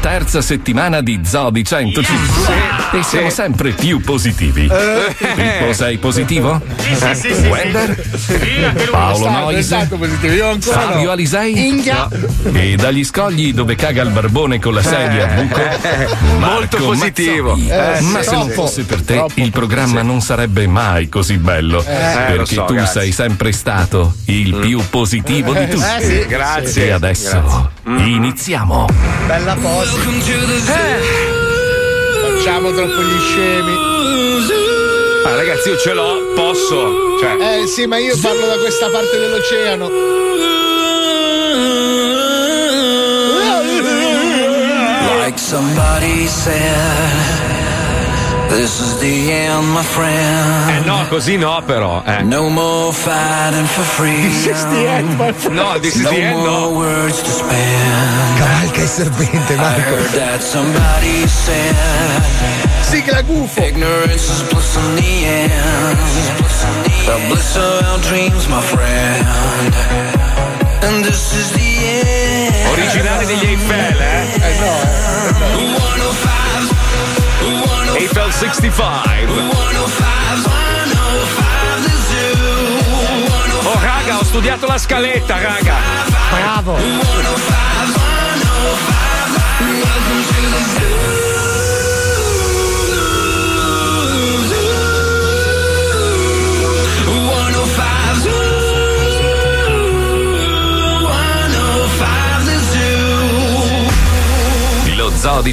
Terza settimana di Zodi 105 e siamo sempre più positivi. Pippo, sei positivo? Sì. Wender? Sì, Paolo Noise? Fabio Alisei? Inga? No. E dagli scogli dove caga il barbone con la sedia a buco? Molto positivo. Ma se non fosse per te il programma non sarebbe mai così bello, perché tu sei sempre stato il più positivo di tutti. Grazie. E adesso iniziamo. Bella posa. Facciamo troppo gli scemi. Ah, ragazzi, io ce l'ho, posso. Cioè. Sì, ma io parlo da questa parte dell'oceano. Like somebody said, this is the end, my friend. No, così no, però. No more fighting for free. This is the end, my friend. No, this is the end, no. Words to spend. Cavalca il serpente, Marco. I heard that somebody said. Sigla gufo. Ignorance is bliss in the end. The bliss of our dreams, my friend. And this is the end. Originale degli Eiffel, no. 105. Eiffel 65. 105, this you. Oh raga, ho studiato la scaletta, raga. Bravo. 105. Zodi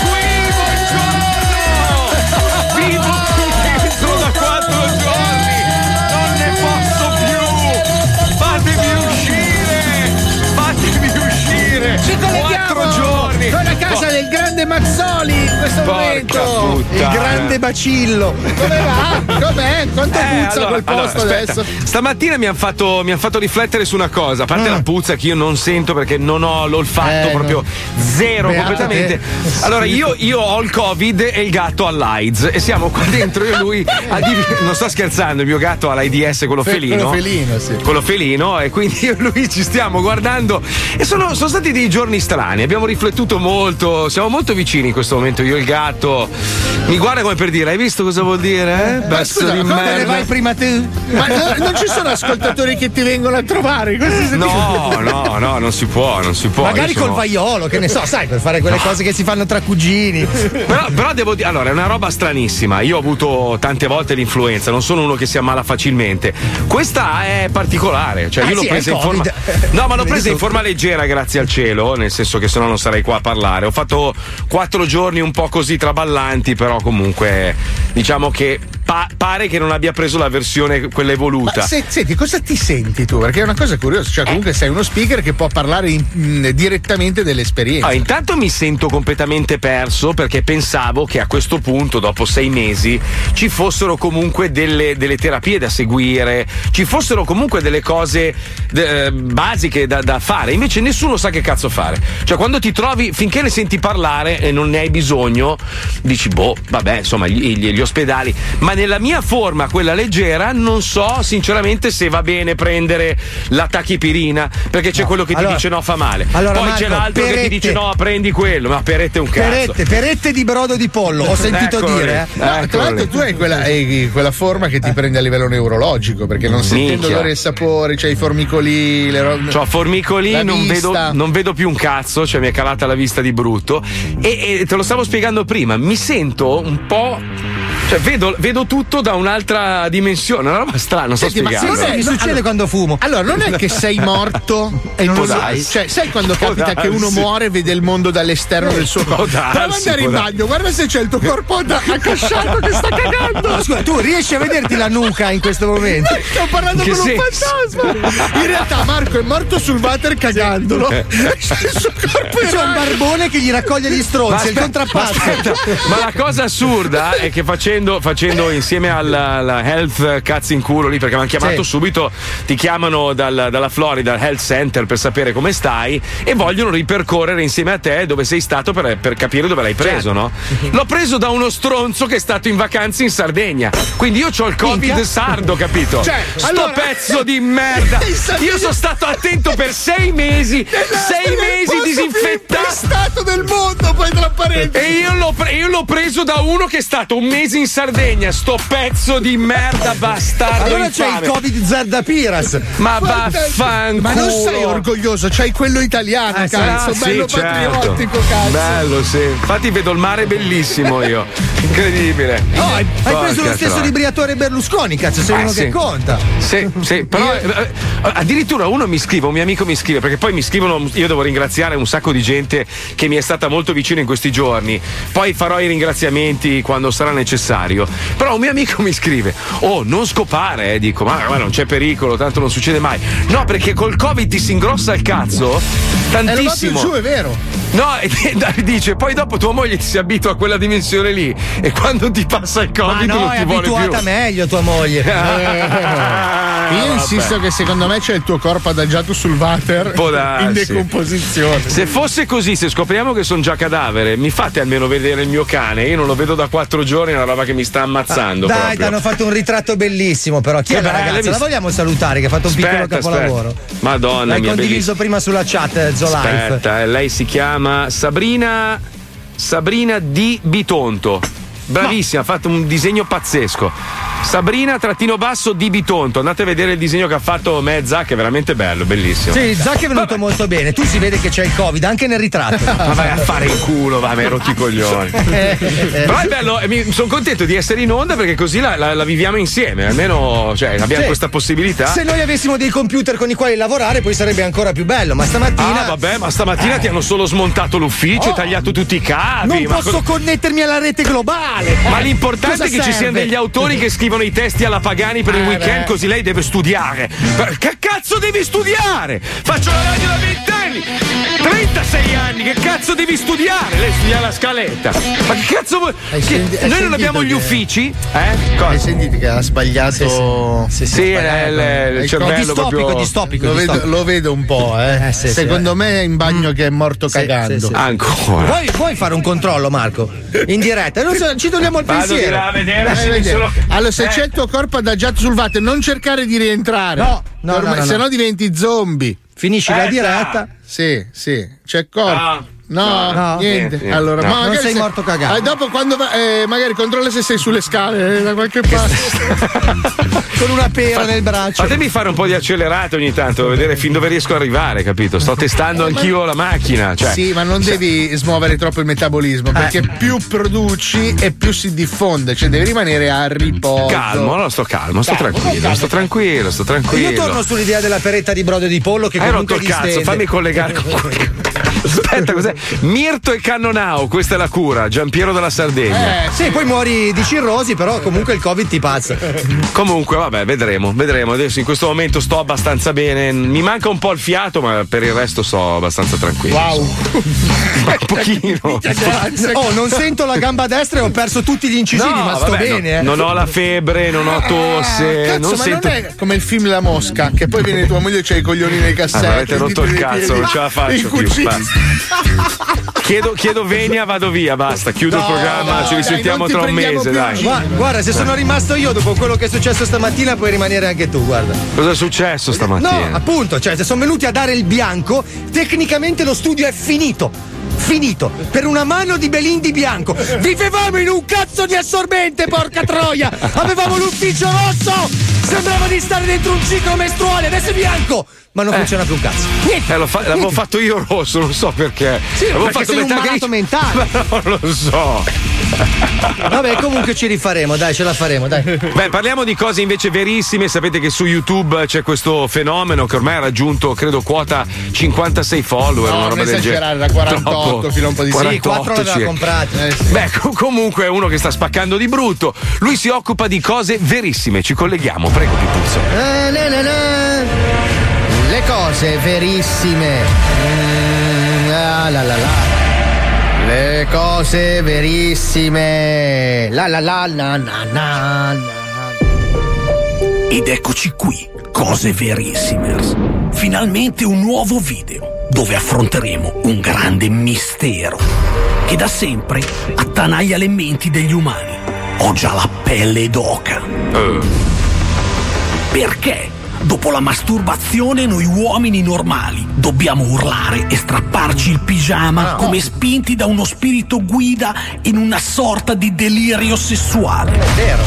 qui, buongiorno! Vivo qui dentro da 4 giorni! Non ne posso più! Fatemi uscire! Ci colleghiamo! 4 giorni! Sono a casa del grande Mazzoli in questo momento! Puttana. Il grande bacillo! Come va? Com'è? Quanto puzza quel posto adesso? Stamattina mi han fatto riflettere su una cosa, a parte la puzza che io non sento perché non ho l'olfatto, proprio zero. Beata completamente. Te. Allora, io ho il Covid e il gatto ha l'AIDS e siamo qua dentro io e lui non sto scherzando, il mio gatto ha l'AIDS, quello felino. Quello felino, e quindi io e lui ci stiamo guardando e sono stati dei giorni strani, abbiamo riflettuto molto, siamo molto vicini in questo momento, io e il gatto. Mi guarda come per dire: hai visto cosa vuol dire? Scusa, di merda. Ne vai prima te? Ma non ci sono ascoltatori che ti vengono a trovare? No, non si può. Magari col vaiolo, che ne so, sai, per fare quelle cose che si fanno tra cugini. Però devo dire, allora, è una roba stranissima. Io ho avuto tante volte l'influenza, non sono uno che si ammala facilmente. Questa è particolare, cioè io l'ho presa in forma. No, ma l'ho presa in forma leggera, grazie al cielo, nel senso che sennò non sarei qua a parlare. Ho fatto 4 giorni un po' così traballanti, però comunque diciamo che pare che non abbia preso la versione quella evoluta. Ma senti, cosa ti senti tu? Perché è una cosa curiosa, cioè comunque sei uno speaker che può parlare direttamente dell'esperienza. Intanto mi sento completamente perso, perché pensavo che a questo punto, dopo 6 mesi, ci fossero comunque delle terapie da seguire, ci fossero comunque delle cose basiche da fare. Invece nessuno sa che cazzo fare. Cioè quando ti trovi, finché ne senti parlare e non ne hai bisogno, dici boh, vabbè, insomma, gli ospedali. Ma nella mia forma, quella leggera, non so sinceramente se va bene prendere la tachipirina, perché c'è quello che ti dice no, fa male. Allora, poi Marco, c'è l'altro che ti dice no, prendi quello. Ma Perette è un cazzo. Perette di brodo di pollo, ho sentito dire. No, tra l'altro tu hai quella forma che ti prende a livello neurologico, perché non sentendo dolore e il sapore, c'hai i formicoli, le robe. Cioè, formicoli, non vedo più un cazzo, cioè mi è calata la vista di brutto. E te lo stavo spiegando prima, mi sento un po'. Cioè, vedo tutto da un'altra dimensione, una roba strana. Senti, ma cosa mi succede quando fumo? Allora, non è che sei morto e non lo sai. Cioè, sai quando capita che uno muore e vede il mondo dall'esterno del suo corpo? Prova andare in bagno, guarda se c'è il tuo corpo accasciato che sta cagando. Ma scusa, tu riesci a vederti la nuca in questo momento? Sto parlando con un fantasma. In realtà, Marco è morto sul water cagandolo. Il suo corpo c'è un barbone che gli raccoglie gli stronzi, il contrappasso. Ma la cosa assurda è che facendo insieme alla Health Cazzo in Culo lì, perché mi hanno chiamato subito, ti chiamano dalla Florida Health Center per sapere come stai e vogliono ripercorrere insieme a te dove sei stato per capire dove l'hai preso, no? L'ho preso da uno stronzo che è stato in vacanza in Sardegna, quindi io c'ho il Covid sardo, capito? Cioè, allora, pezzo di merda, io sono stato attento per 6 mesi, 6 mesi disinfettato, stato del mondo, poi tra parenti, e io l'ho preso da uno che è stato un mese in Sardegna, sto pezzo di merda bastardo. Allora infame. C'è il Covid Zardapiras. Ma vaffanculo. Ma non sei orgoglioso, c'hai quello italiano, cazzo, bello patriottico, cazzo. Bello, sì. Infatti vedo il mare bellissimo io. Incredibile. Oh, hai preso lo stesso libriatore Berlusconi, cazzo, sei uno che conta. Sì, però addirittura un mio amico mi scrive, perché poi mi scrivono, io devo ringraziare un sacco di gente che mi è stata molto vicina in questi giorni. Poi farò i ringraziamenti quando sarà necessario. Però un mio amico mi scrive: "Oh, non scopare", dico, ma non c'è pericolo, tanto non succede mai. No, perché col Covid ti si ingrossa il cazzo tantissimo. È più giù, è vero. No, e dice, poi dopo tua moglie ti si abitua a quella dimensione lì e quando ti passa il Covid non ti vuole più. Ma è abituata meglio tua moglie. Io insisto che secondo me c'è il tuo corpo adagiato sul water in decomposizione. Se fosse così, se scopriamo che sono già cadavere, mi fate almeno vedere il mio cane, io non lo vedo da 4 giorni, è una roba che mi sta ammazzando. Dai, ti hanno fatto un ritratto bellissimo, però chi è la ragazza? La vogliamo salutare che ha fatto un piccolo capolavoro. Madonna, l'hai condiviso prima sulla chat Zolife. Aspetta, lei si chiama Sabrina di Bitonto. Bravissima, ha fatto un disegno pazzesco. Sabrina di Bitonto, andate a vedere il disegno che ha fatto me e Zac, è veramente bello, bellissimo. Sì, Zac è venuto molto bene. Tu si vede che c'è il Covid anche nel ritratto. Ma vai a fare il culo, va, mi hai rotto i coglioni. Però è bello, sono contento di essere in onda perché così la viviamo insieme, almeno abbiamo questa possibilità. Se noi avessimo dei computer con i quali lavorare poi sarebbe ancora più bello, ma stamattina ti hanno solo smontato l'ufficio, tagliato tutti i cavi. Non posso connettermi alla rete globale. Ma l'importante è che ci siano degli autori che scrivono i testi alla Pagani per il weekend, così lei deve studiare. Che cazzo devi studiare? Faccio la radio da 20 anni, 36 anni, che cazzo devi studiare? Lei studia la scaletta. Ma che cazzo vuoi? Noi non abbiamo gli uffici? Hai sentito che ha sbagliato? Sì, il cervello proprio distopico. Lo vedo un po', secondo me è in bagno che è morto cagando. Ancora. Puoi fare un controllo, Marco? In diretta. Non so, ci togliamo il pensiero. A vedere, allora, se c'è il tuo corpo adagiato sul water, non cercare di rientrare. No, ormai, no. Se no diventi zombie. Finisci la diretta. Sì, c'è corpo. No, niente. Allora, ma non sei morto cagato. Dopo quando magari controlla se sei sulle scale da qualche parte. Con una pera nel braccio. Fatemi fare un po' di accelerato ogni tanto, vedere fin dove riesco a arrivare, capito? Sto testando anch'io la macchina. Sì, ma non devi smuovere troppo il metabolismo, perché più produci e più si diffonde, cioè devi rimanere a riposo. Sto tranquillo. Io torno sull'idea della peretta di brodo e di pollo che comunque distende. Hai rotto il cazzo, fammi collegare con aspetta, cos'è? Mirto e Cannonau, questa è la cura, Giampiero dalla Sardegna. Sì, poi muori di cirrosi, però comunque il Covid ti pazza. Comunque, vabbè, vedremo. Adesso in questo momento sto abbastanza bene. Mi manca un po' il fiato, ma per il resto sto abbastanza tranquillo. Wow. Ma un pochino. Oh, non sento la gamba destra e ho perso tutti gli incisivi, ma sto bene. Non ho la febbre, non ho tosse. Cazzo, non ma sento... non è come il film La Mosca, che poi viene tua moglie e c'hai i coglioni nei cassetti. Avete rotto il cazzo, non ce la faccio più. Chiedo venia, vado via, basta, chiudo il programma, ci risentiamo tra un mese, dai. Guarda, se sono rimasto io dopo quello che è successo stamattina puoi rimanere anche tu, guarda. Cosa è successo stamattina? No, appunto, se sono venuti a dare il bianco, tecnicamente lo studio è finito per una mano di Belindi bianco. Vivevamo in un cazzo di assorbente, porca troia, avevamo l'ufficio rosso, sembrava di stare dentro un ciclo mestruale, adesso è bianco. ma non funziona più un cazzo. Niente, l'avevo fatto io rosso, non so perché. Sì, l'avevo perché fatto sei un malato mentale. Ma non lo so. Vabbè, comunque ci rifaremo, dai, ce la faremo, dai. Beh, parliamo di cose invece verissime. Sapete che su YouTube c'è questo fenomeno che ormai ha raggiunto, credo, quota 56 follower, no, una roba del genere. Da 48 troppo. Fino a un po' di 48, sì, 4 l'aveva comprata. Sì. Beh, comunque è uno che sta spaccando di brutto. Lui si occupa di cose verissime. Ci colleghiamo, prego, Pipuzzo. Le cose verissime. Le cose verissime. Ed eccoci qui, cose verissime. Finalmente un nuovo video dove affronteremo un grande mistero che da sempre attanaglia le menti degli umani. Ho già la pelle d'oca. Perché dopo la masturbazione noi uomini normali dobbiamo urlare e strapparci il pigiama come spinti da uno spirito guida in una sorta di delirio sessuale? È vero.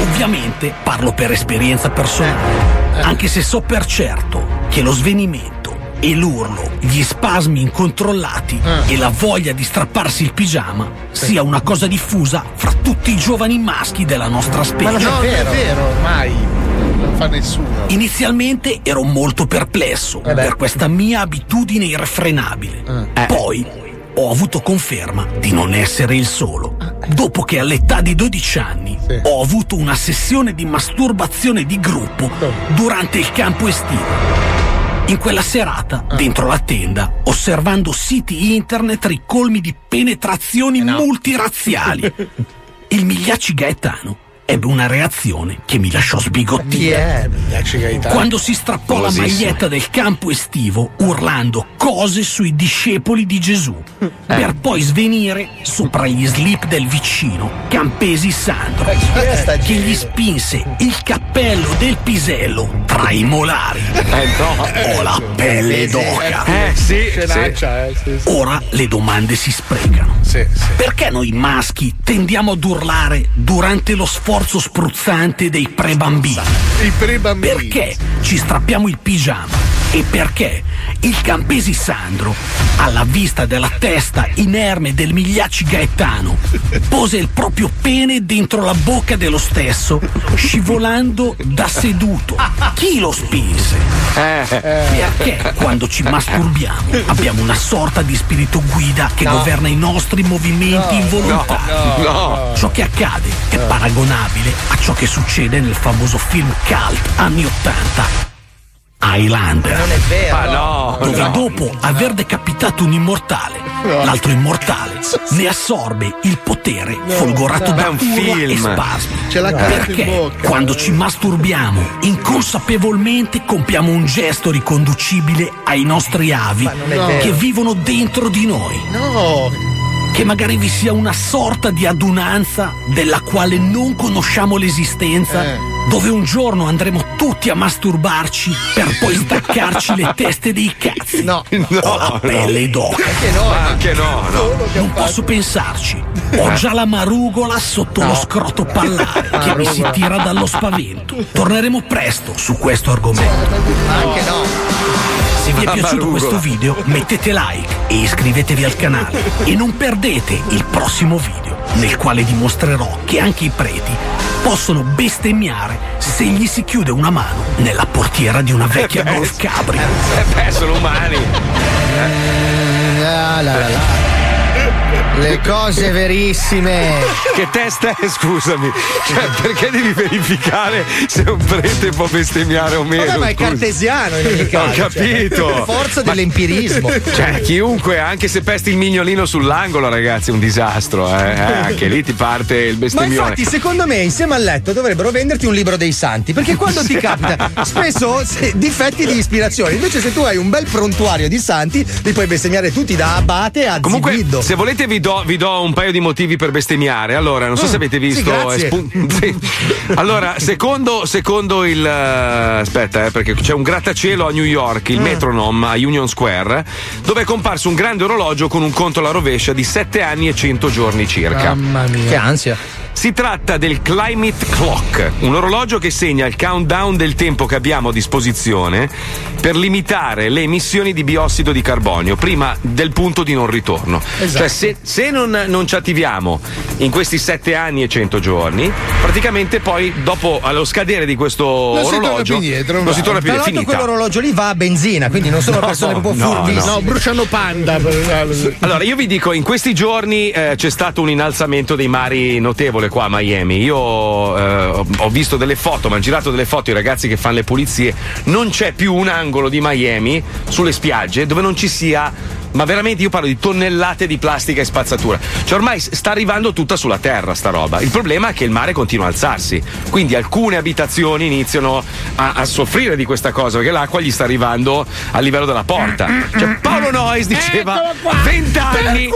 Ovviamente parlo per esperienza personale. Anche se so per certo che lo svenimento e l'urlo, gli spasmi incontrollati e la voglia di strapparsi il pigiama sia una cosa diffusa fra tutti i giovani maschi della nostra specie. Ma non è vero, ormai non fa nessuno. Inizialmente ero molto perplesso per questa mia abitudine irrefrenabile. Poi ho avuto conferma di non essere il solo. Dopo che all'età di 12 anni ho avuto una sessione di masturbazione di gruppo durante il campo estivo. In quella serata, dentro la tenda, osservando siti internet ricolmi di penetrazioni multirazziali, il Migliacci Gaetano ebbe una reazione che mi lasciò sbigottire. Quando si strappò la maglietta del campo estivo urlando cose sui discepoli di Gesù, per poi svenire sopra gli slip del vicino Campesi Sandro, che gli spinse il cappello del pisello tra i molari. Ho la pelle d'oca. Ora le domande si sprecano. Perché noi maschi tendiamo ad urlare durante lo sforzo spruzzante dei pre-bambini? Perché ci strappiamo il pigiama? E perché il Campesi Sandro, alla vista della testa inerme del Migliacci Gaetano, pose il proprio pene dentro la bocca dello stesso, scivolando da seduto? Chi lo spinse? Perché quando ci masturbiamo abbiamo una sorta di spirito guida che governa i nostri movimenti involontari? Ciò che accade è paragonabile a ciò che succede nel famoso film cult anni 80 Highlander. Non è vero. Dove dopo aver decapitato un immortale, l'altro immortale ne assorbe il potere folgorato da urla e spasmi. Perché quando ci masturbiamo inconsapevolmente compiamo un gesto riconducibile ai nostri avi che vivono dentro di noi. Che magari vi sia una sorta di adunanza della quale non conosciamo l'esistenza, dove un giorno andremo tutti a masturbarci per poi staccarci le teste dei cazzi. Ho la pelle d'oca. Non posso pensarci. Ho già la marugola sotto lo scroto pallare che mi si tira dallo spavento. Torneremo presto su questo argomento. Se vi è piaciuto questo video, mettete like e iscrivetevi al canale e non perdete il prossimo video nel quale dimostrerò che anche i preti possono bestemmiare se gli si chiude una mano nella portiera di una vecchia Golf Cabrio. Sono umani. Le cose verissime. Che testa è, scusami? Cioè, perché devi verificare se un prete può bestemmiare o meno? Ma è cartesiano in ogni caso. Ho capito. Cioè, forza dell'empirismo. Cioè, chiunque, anche se pesti il mignolino sull'angolo, ragazzi, è un disastro. Anche lì ti parte il bestemmione. Ma infatti, secondo me, insieme al letto dovrebbero venderti un libro dei santi. Perché quando ti capita, spesso difetti di ispirazione. Invece, se tu hai un bel prontuario di santi, li puoi bestemmiare tutti, da abate a zibiddo. Se volete vi do un paio di motivi per bestemmiare. Allora, non so se avete visto. Sì, allora, secondo il perché c'è un grattacielo a New York, il Metronome a Union Square, dove è comparso un grande orologio con un conto alla rovescia di 7 anni e 100 giorni circa. Mamma mia, che ansia. Si tratta del Climate Clock, un orologio che segna il countdown del tempo che abbiamo a disposizione per limitare le emissioni di biossido di carbonio prima del punto di non ritorno. Esatto. Cioè, se non ci attiviamo in questi 7 anni e 100 giorni, praticamente poi dopo, allo scadere di questo orologio, non si torna più indietro. Però quell'orologio lì va a benzina, quindi non sono persone proprio furbissime. No, bruciano panda. Allora, io vi dico, in questi giorni c'è stato un innalzamento dei mari notevole qua a Miami. Io ho visto delle foto, mi hanno girato delle foto i ragazzi che fanno le pulizie. Non c'è più un angolo di Miami sulle spiagge dove non ci sia, ma veramente, io parlo di tonnellate di plastica e spazzatura. Cioè, ormai sta arrivando tutta sulla terra sta roba. Il problema è che il mare continua a alzarsi, quindi alcune abitazioni iniziano a soffrire di questa cosa, perché l'acqua gli sta arrivando a livello della porta. Cioè, Paolo Noyes diceva 20 anni,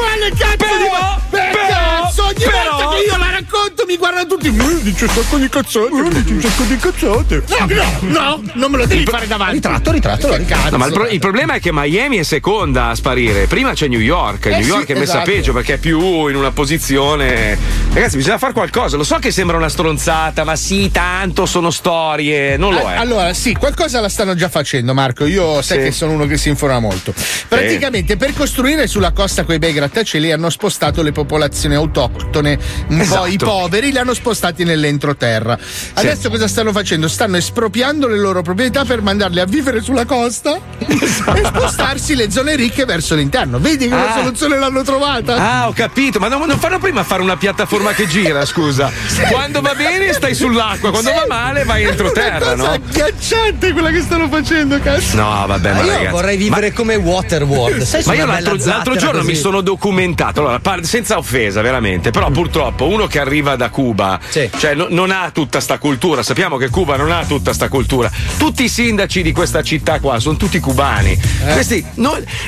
però che io la racconto mi guardano tutti, dice un sacco di cazzate, no, non me lo devi fare davanti. Ritratto cazzo. No, ma il problema è che Miami è seconda a sparire. Prima c'è New York, New York è messa peggio perché è più in una posizione. Ragazzi, bisogna fare qualcosa. Lo so che sembra una stronzata, ma sì, tanto sono storie, non lo è. Allora, sì, qualcosa la stanno già facendo, Marco. Io sai che sono uno che si informa molto. Praticamente per costruire sulla costa quei bei grattacieli hanno spostato le popolazioni autoctone, poi i poveri li hanno spostati nell'entroterra. Adesso cosa stanno facendo? Stanno espropriando le loro proprietà per mandarle a vivere sulla costa e spostarsi le zone ricche verso l'interno. Vedi che una soluzione l'hanno trovata? Ah, ho capito, ma non fanno prima fare una piattaforma che gira, scusa. Quando va bene stai sull'acqua, quando va male vai entro terra, no? È agghiacciante quella che stanno facendo, cazzo. No, vabbè, ma io ragazzi, vorrei vivere come Waterworld. Ma io l'altro giorno mi sono documentato, allora, senza offesa veramente, però purtroppo uno che arriva da Cuba, cioè non ha tutta sta cultura, sappiamo che Cuba non ha tutta sta cultura. Tutti i sindaci di questa città qua sono tutti cubani. Questi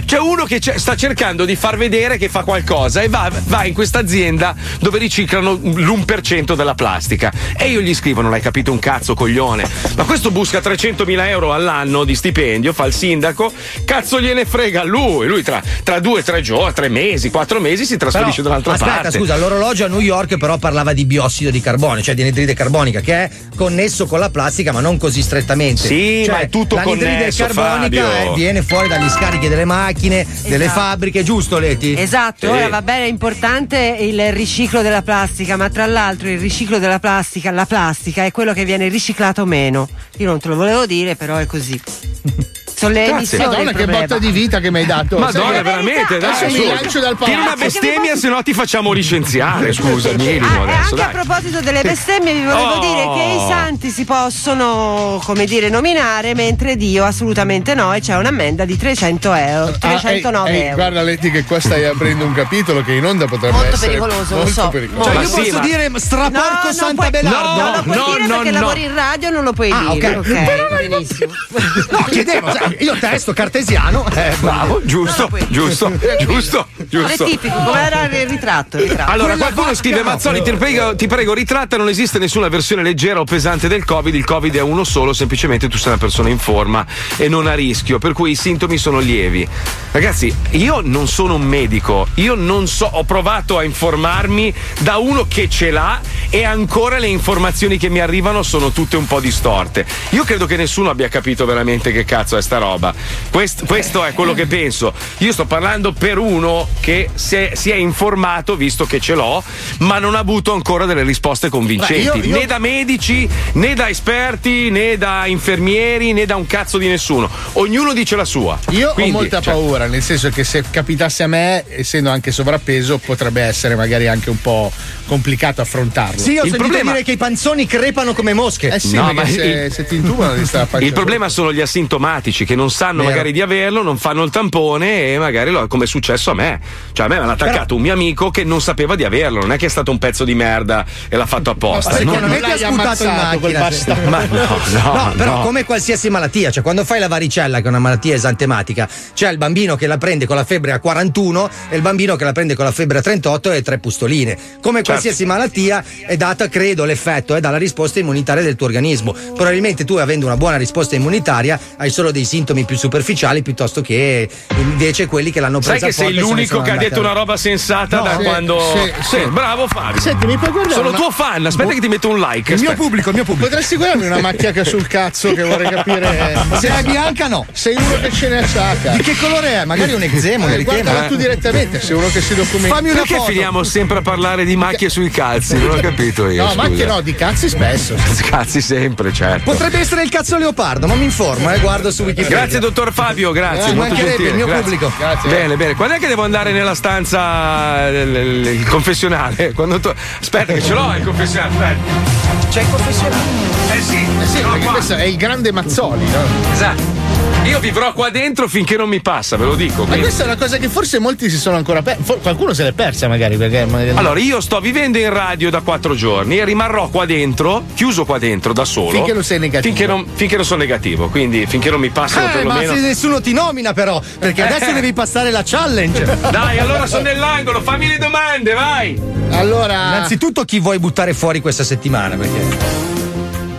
c'è uno che sta cercando di far vedere che fa qualcosa e va in questa azienda dove riciclano l'1% della plastica e io gli scrivo: non hai capito un cazzo, coglione, ma questo busca 300.000 euro all'anno di stipendio, fa il sindaco, cazzo gliene frega a lui tra 2-3 giorni, 3 mesi, 4 mesi si trasferisce dall'altra parte. Aspetta, scusa, l'orologio a New York però parlava di biossido di carbonio, cioè di anidride carbonica, che è connesso con la plastica ma non così strettamente. Sì, cioè, ma è tutto connesso. L'anidride carbonica viene fuori dagli scarichi delle macchine, delle fabbriche, giusto Leti? Esatto, ora va bene, è importante il riciclo della plastica, ma tra l'altro il riciclo della plastica, la plastica è quello che viene riciclato meno. Io non te lo volevo dire, però è così. Sono le emissioni. Madonna, che botta di vita che mi hai dato. Madonna, veramente. Adesso mi lancio dal palazzo. Tieni una bestemmia, se no ti facciamo licenziare. Scusa, minimo adesso. Anche a proposito delle bestemmie, vi volevo dire che i santi si possono, come dire, nominare, mentre Dio assolutamente no, e c'è un'ammenda di 300 euro. 309 euro. Guarda, Leti, che qua stai aprendo un capitolo che in onda potrebbe molto essere pericoloso, molto pericoloso. Cioè, io posso dire straporco Santa Belardo? No, non puoi dire perché lavori in radio, non lo puoi dire. Ok, benissimo. No, chiedevo. Io testo cartesiano, bravo, giusto. È tipico, come era il ritratto. Allora, qualcuno scrive: Mazzoli, ti prego, ritratta, non esiste nessuna versione leggera o pesante del Covid. Il Covid è uno solo, semplicemente tu sei una persona in forma e non a rischio, per cui i sintomi sono lievi. Ragazzi, io non sono un medico, io non so, ho provato a informarmi da uno che ce l'ha e ancora le informazioni che mi arrivano sono tutte un po' distorte. Io credo che nessuno abbia capito veramente che cazzo è sta roba. Questo è quello che penso. Io sto parlando per uno che si è informato, visto che ce l'ho, ma non ha avuto ancora delle risposte convincenti. Beh, io... né da medici, né da esperti, né da infermieri, né da un cazzo di nessuno. Ognuno dice la sua. Io quindi ho molta paura, nel senso che se capitasse a me, essendo anche sovrappeso, potrebbe essere magari anche un po' complicato affrontarlo. Sì, io ho sentito dire che i panzoni crepano come mosche. Sì, no, ma se ti intubano ti sta facendo. Il problema sono gli asintomatici, che non sanno magari di averlo, non fanno il tampone e magari come è successo a me. Cioè, a me mi hanno attaccato un mio amico che non sapeva di averlo, non è che è stato un pezzo di merda e l'ha fatto apposta. Non è che ha sputato in macchina, ma no, però come qualsiasi malattia, cioè quando fai la varicella, che è una malattia esantematica, c'è il bambino che la prende con la febbre a 41 e il bambino che la prende con la febbre a 38 e 3 pustoline. Come qualsiasi malattia è data, credo, l'effetto è dalla risposta immunitaria del tuo organismo. Probabilmente tu, avendo una buona risposta immunitaria, hai solo dei sintomi sintomi più superficiali piuttosto che invece quelli che l'hanno presa. Sai che sei l'unico che ha detto una roba sensata, no, da quando. Sì. Bravo Fabio. Senti, mi puoi guardare? Sono tuo fan, aspetta che ti metto un like. Il mio pubblico. Potresti guardarmi una macchiacca sul cazzo che vorrei capire. Se è bianca, no. Sei uno che ce ne sacca. Di che colore è? Magari un eczema, un eritema. Guardala tu direttamente, sei uno che si documenta. Fammi una foto. Finiamo sempre a parlare di macchie sui calzi, non ho capito io. No, macchie no, di cazzi spesso. Cazzi sempre, certo. Potrebbe essere il cazzo leopardo, ma mi informo, guardo su Wikipedia. Grazie dottor Fabio, grazie. Molto gentile, il mio pubblico. Grazie. Bene. Quando è che devo andare nella stanza il confessionale? Aspetta che ce l'ho il confessionale. Aspetta. C'è il confessionale? Eh sì, perché questo è il grande Mazzoli, no? Esatto. Io vivrò qua dentro finché non mi passa, ve lo dico. Ma questa è una cosa che forse molti si sono ancora persi. Qualcuno se l'è persa magari, perché. Allora, io sto vivendo in radio da 4 giorni e rimarrò qua dentro, chiuso qua dentro da solo. Finché non sei negativo. Finché non sono negativo, quindi finché non mi passano perlomeno. Ma se nessuno ti nomina, però, perché adesso devi passare la challenge. Dai, allora sono nell'angolo, fammi le domande, vai! Allora. Innanzitutto chi vuoi buttare fuori questa settimana? Perché.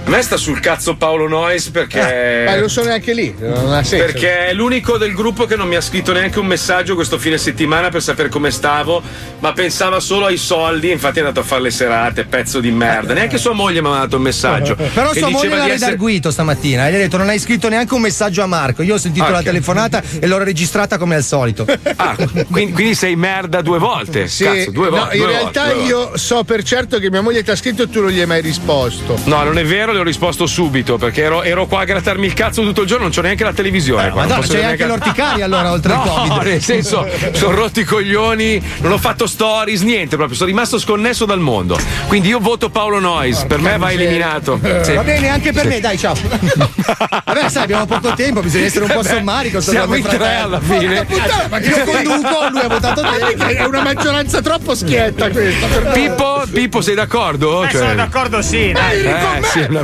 A me sta sul cazzo Paolo Noyes perché. Ma non sono neanche lì. Non ha senso. Perché è l'unico del gruppo che non mi ha scritto neanche un messaggio questo fine settimana per sapere come stavo, ma pensava solo ai soldi. Infatti è andato a fare le serate, pezzo di merda. Neanche sua moglie mi ha mandato un messaggio. Però sua moglie l'ha redarguito stamattina. E gli ha detto: non hai scritto neanche un messaggio a Marco. Io ho sentito la telefonata e l'ho registrata come al solito. Quindi sei merda due volte. Sì. Cazzo, due volte. Io so per certo che mia moglie ti ha scritto e tu non gli hai mai risposto. No, non è vero. Ho risposto subito perché ero qua a grattarmi il cazzo tutto il giorno, non c'ho neanche la televisione. Ma no, c'è neanche l'orticaria allora, oltre al Covid. Nel senso, sono rotti i coglioni, non ho fatto stories, niente, proprio sono rimasto sconnesso dal mondo. Quindi io voto Paolo Noyes, per me va eliminato. Sì. Va bene, anche per me, dai, ciao. Vabbè, sai, abbiamo poco tempo, bisogna essere un po' sommari. Siamo in tre alla fine. Puttana, ma che io conduco, lui ha votato te. È una maggioranza troppo schietta questa. Pippo, sei d'accordo? Sono d'accordo, sì.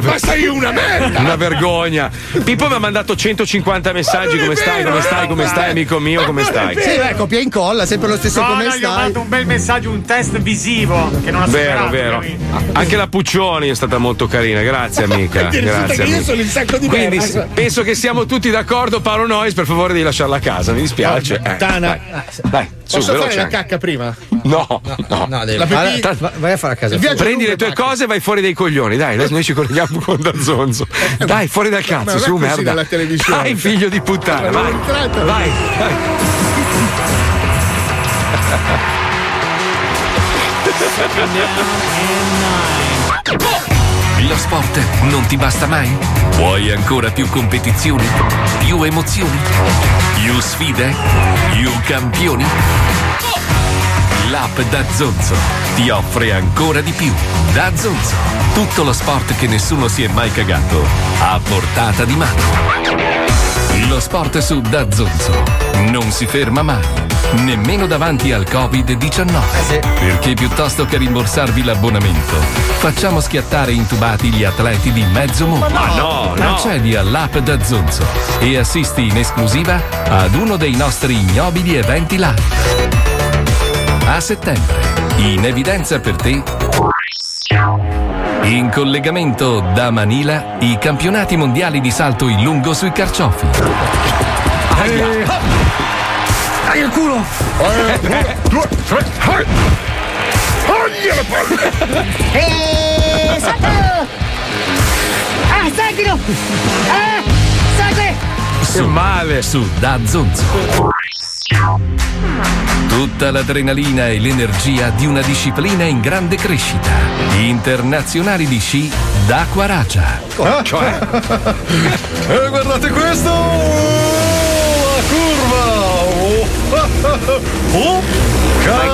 Ma sei una merda! Una vergogna. Pippo mi ha mandato 150 messaggi. Come stai, amico mio? Come stai? Sì, beh, copia e incolla, sempre lo stesso come stai. Gli ho mandato un bel messaggio, un test visivo che non ha superato. Vero. Anche la Puccioni è stata molto carina, grazie amica. Grazie. Io sono il sacco di merda. Quindi penso che siamo tutti d'accordo. Paolo Noyes, per favore devi lasciarla a casa, mi dispiace. Dai. Posso fare la cacca prima? No. Vai a fare a casa. Prendi le tue cose e vai fuori dai coglioni. Dai, adesso noi ci colleghiamo con D'Azzonzo. Dai, fuori dal cazzo, su merda. Dai, figlio di puttana. Vai. Lo sport non ti basta mai? Vuoi ancora più competizioni? Più emozioni? Più sfide? Più campioni? L'app DAZN ti offre ancora di più. DAZN, tutto lo sport che nessuno si è mai cagato, a portata di mano. Lo sport su DAZN non si ferma mai, nemmeno davanti al Covid-19. Perché piuttosto che rimborsarvi l'abbonamento, facciamo schiattare intubati gli atleti di mezzo mondo. Ma no. Accedi all'app DAZN e assisti in esclusiva ad uno dei nostri ignobili eventi live. A settembre, in evidenza per te, in collegamento da Manila, i campionati mondiali di salto in lungo sui carciofi. Dai il culo! 1, 2, 3, togli le palle! Salto! Seguilo! Segui! Che male! Su DAZN. Tutta l'adrenalina e l'energia di una disciplina in grande crescita. Gli internazionali di sci d'acqua racia. Cioè? Guardate questo! La curva!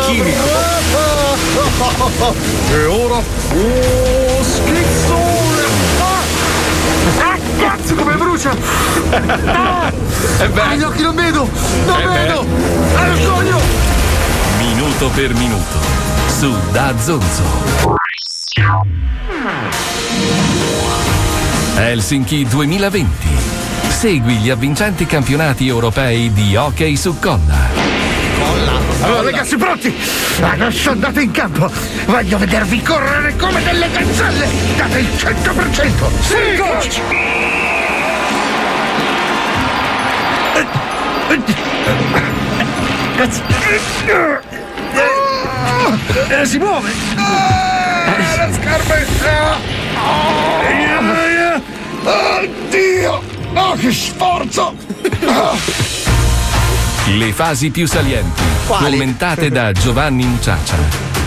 Chimico! E ora? Schizzo! Cazzo, come brucia! Gli occhi non vedo! Non vedo! Hai lo sogno! Minuto per minuto su DAZN. Helsinki 2020. Segui gli avvincenti campionati europei di hockey su colla. Allora ragazzi, pronti? Adesso andate in campo. Voglio vedervi correre come delle gazzelle. Date il 100%. Sì, coach! Cazzo. Si muove. Le scarpe. Oddio. Oh, che sforzo. Le fasi più salienti, commentate da Giovanni Muciaccia.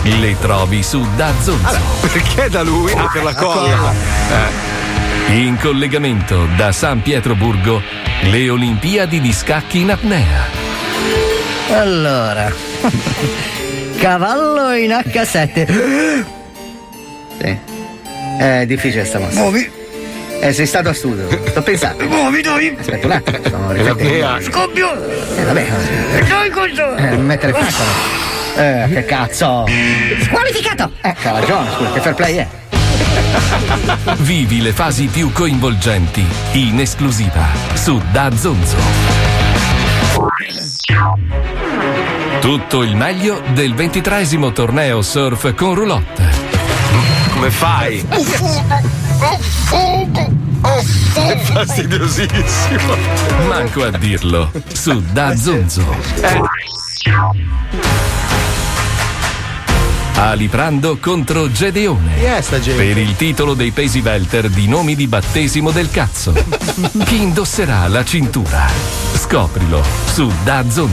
Le trovi su DAZN. Allora, perché da lui? Ah, per la colla. In collegamento da San Pietroburgo, le Olimpiadi di scacchi in apnea. Allora, cavallo in H7. Sì. È difficile sta mossa. Muovi. Sei stato a studio. Sto pensando. Muovi, dai. Aspetta un attimo. Scoppio. Vabbè. Dai, questo. Mettere faccia. Che cazzo! Squalificato! Ecco, ha ragione, scusa, che fair play è? Vivi le fasi più coinvolgenti, in esclusiva, su DAZN. Tutto il meglio del 23° torneo surf con roulotte. Come fai? È fastidiosissimo. Manco a dirlo, su DAZN. Aliprando contro Gedeone, per il titolo dei pesi welter di nomi di battesimo del cazzo. Chi indosserà la cintura? Scoprilo su DAZN.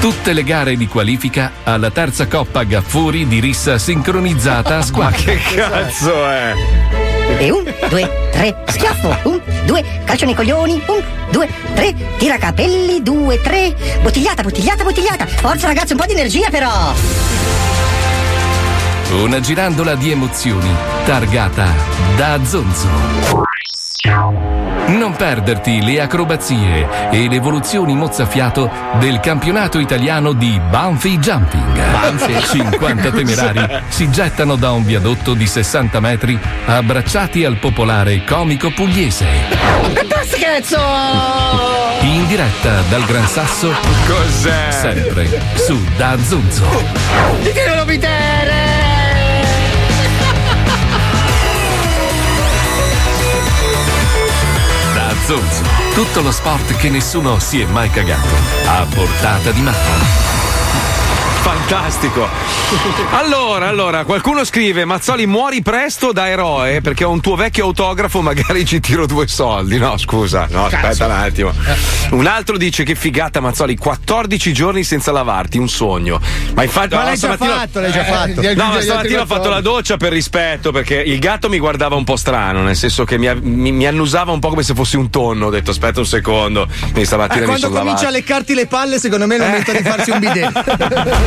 Tutte le gare di qualifica alla terza coppa Gaffuri di rissa sincronizzata a squadra. Ma che cazzo è? E 1, 2, 3, schiaffo, 1, 2, calcio nei coglioni, 1, 2, 3, tiracapelli, 2, 3, bottigliata, forza ragazzi, un po' di energia però! Una girandola di emozioni, targata DAZN. Non perderti le acrobazie e le evoluzioni mozzafiato del campionato italiano di Banfi Jumping. 50 temerari si gettano da un viadotto di 60 metri abbracciati al popolare comico pugliese. In diretta dal Gran Sasso. Cos'è? Sempre su DAZN. Ti devono vedere! Tutto lo sport che nessuno si è mai cagato, a portata di mano. Fantastico. Allora, qualcuno scrive: Mazzoli, muori presto da eroe, perché ho un tuo vecchio autografo, magari ci tiro 2 soldi. No, scusa, no, aspetta un attimo. Un altro dice: che figata Mazzoli, 14 giorni senza lavarti, un sogno. Ma infatti l'hai già fatto, No, ma stamattina ho fatto la doccia per rispetto, perché il gatto mi guardava un po' strano, nel senso che mi annusava un po' come se fossi un tonno. Ho detto aspetta un secondo, quindi stamattina mi sono lavato. Quando comincia a leccarti le palle, secondo me è il momento di farsi un bidet.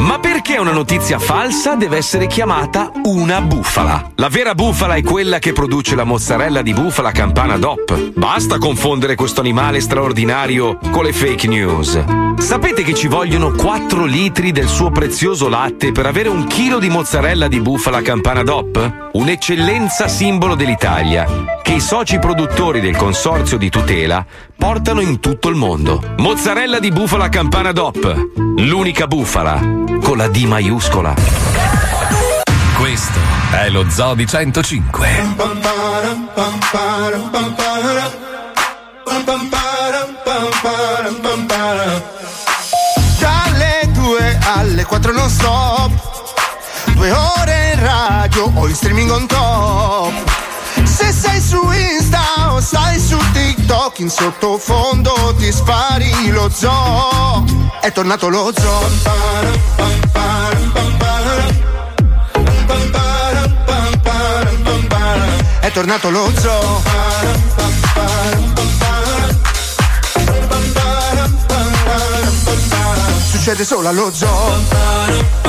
Ma perché una notizia falsa deve essere chiamata una bufala? La vera bufala è quella che produce la mozzarella di bufala Campana DOP. Basta confondere questo animale straordinario con le fake news. Sapete che ci vogliono 4 litri del suo prezioso latte per avere 1 chilo di mozzarella di bufala Campana DOP? Un'eccellenza simbolo dell'Italia, che i soci produttori del consorzio di tutela portano in tutto il mondo. Mozzarella di bufala Campana DOP, l'unica bufala con la D maiuscola. Questo è lo Zodi 105. Dalle 2 alle 4 non stop, 2 ore in radio o in streaming on top. Se sei su Insta o sei su TikTok, in sottofondo ti spari lo zoo. È tornato lo zoo. È tornato lo zoo. Succede solo allo zoo.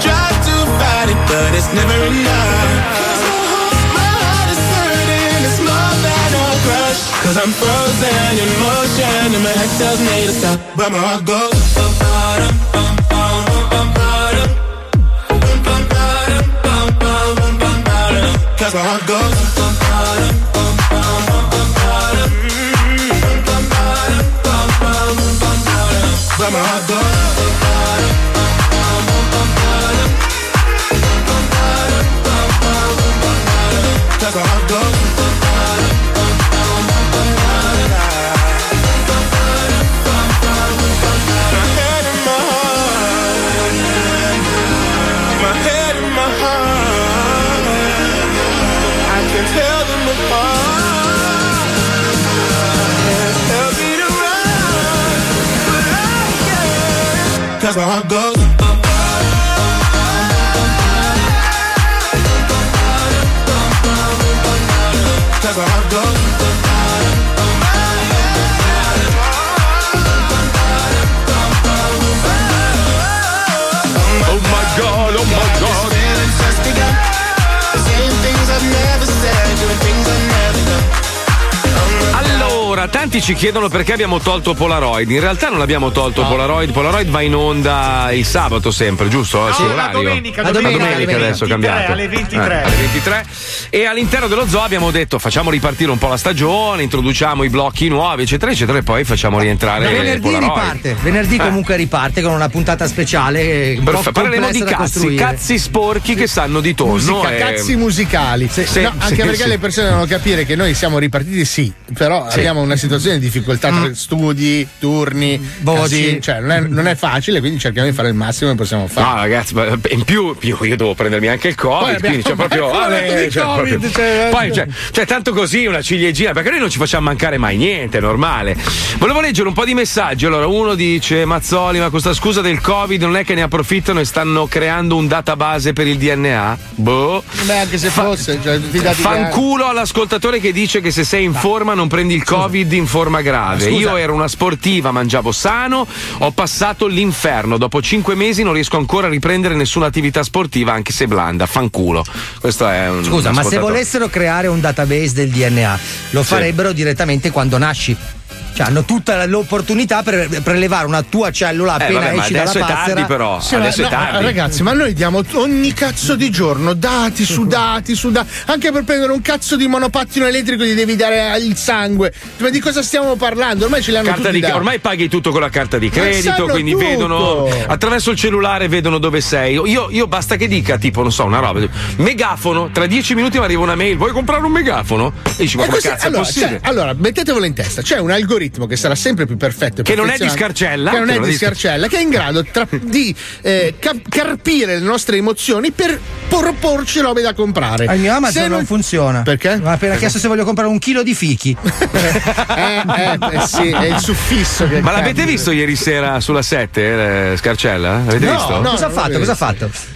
Try to fight it, but it's never enough. Cause I'm frozen in motion and my head tells me to stop, but my heart goes cause my heart goes. But my heart goes. Cause my heart goes. Cause my heart goes. Cause my heart goes. Oh my God, oh my God. Feelings just begun. Saying things I've never said, doing things I've never done. Allora, tanti ci chiedono perché abbiamo tolto Polaroid. In realtà non abbiamo tolto Polaroid. Polaroid va in onda il sabato sempre, giusto? No, sì, la domenica adesso è cambiato. Alle 23. Alle 23. E all'interno dello zoo abbiamo detto facciamo ripartire un po' la stagione, introduciamo i blocchi nuovi, eccetera, eccetera, e poi facciamo rientrare venerdì Polaroid. Venerdì comunque riparte con una puntata speciale. Parleremo di cazzi sporchi che sanno di tonno. Cazzi musicali. Perché le persone devono capire che noi siamo ripartiti, però abbiamo una situazione di difficoltà tra studi, turni, voci, cioè non è facile, quindi cerchiamo di fare il massimo che possiamo fare. No ragazzi, in più io devo prendermi anche il Covid, quindi c'è proprio tanto così una ciliegina, perché noi non ci facciamo mancare mai niente, è normale. Volevo leggere un po' di messaggi. Allora uno dice: Mazzoli, ma questa scusa del Covid non è che ne approfittano e stanno creando un database per il DNA? Boh. Beh, anche se fosse, cioè, fanculo all'ascoltatore che dice che se sei in forma non prendi il Covid in forma grave. Scusa. Io ero una sportiva, mangiavo sano, ho passato l'inferno. Dopo 5 mesi non riesco ancora a riprendere nessuna attività sportiva, anche se blanda. Fanculo. Questo è un. Scusa, ma se volessero creare un database del DNA, lo farebbero direttamente quando nasci. Cioè, hanno tutta l'opportunità per prelevare una tua cellula appena esci dalla passera. Adesso è tardi, però. È tardi. Ragazzi, ma noi diamo ogni cazzo di giorno dati. Anche per prendere un cazzo di monopattino elettrico gli devi dare il sangue. Ma di cosa stiamo parlando? Ormai ce l'hanno tutti dati. Ormai paghi tutto con la carta di credito, quindi tutto. Vedono attraverso il cellulare, vedono dove sei. Io basta che dica, tipo, non so, una roba. Megafono, tra 10 minuti mi arriva una mail. Vuoi comprare un megafono? E dici, ma come cazzo è possibile? Allora, mettetevelo in testa. C'è un algoritmo che sarà sempre più perfetto, che non è di Scarcella, che è in grado di carpire le nostre emozioni per proporci robe da comprare. Il mio Amazon non funziona. Perché? Ma appena chiesto se voglio comprare un chilo di fichi. Sì, è il suffisso. Ma l'avete visto ieri sera sulla 7, Scarcella? Avete visto? No, cosa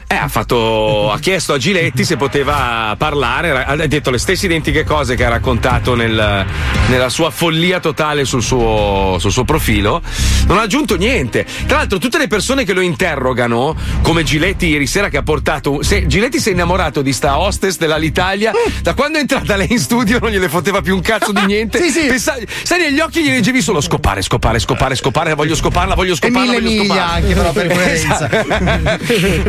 ha fatto? Ha chiesto a Giletti se poteva parlare, ha detto le stesse identiche cose che ha raccontato nella sua follia totale sul suo profilo, non ha aggiunto niente. Tra l'altro tutte le persone che lo interrogano, come Giletti ieri sera che ha portato, Giletti si è innamorato di sta hostess dell'Alitalia, da quando è entrata lei in studio non gliele foteva più un cazzo di niente. Sì, sì. Sai, negli occhi gli leggevi solo scopare, voglio scoparla. E mille miglia anche però per coerenza.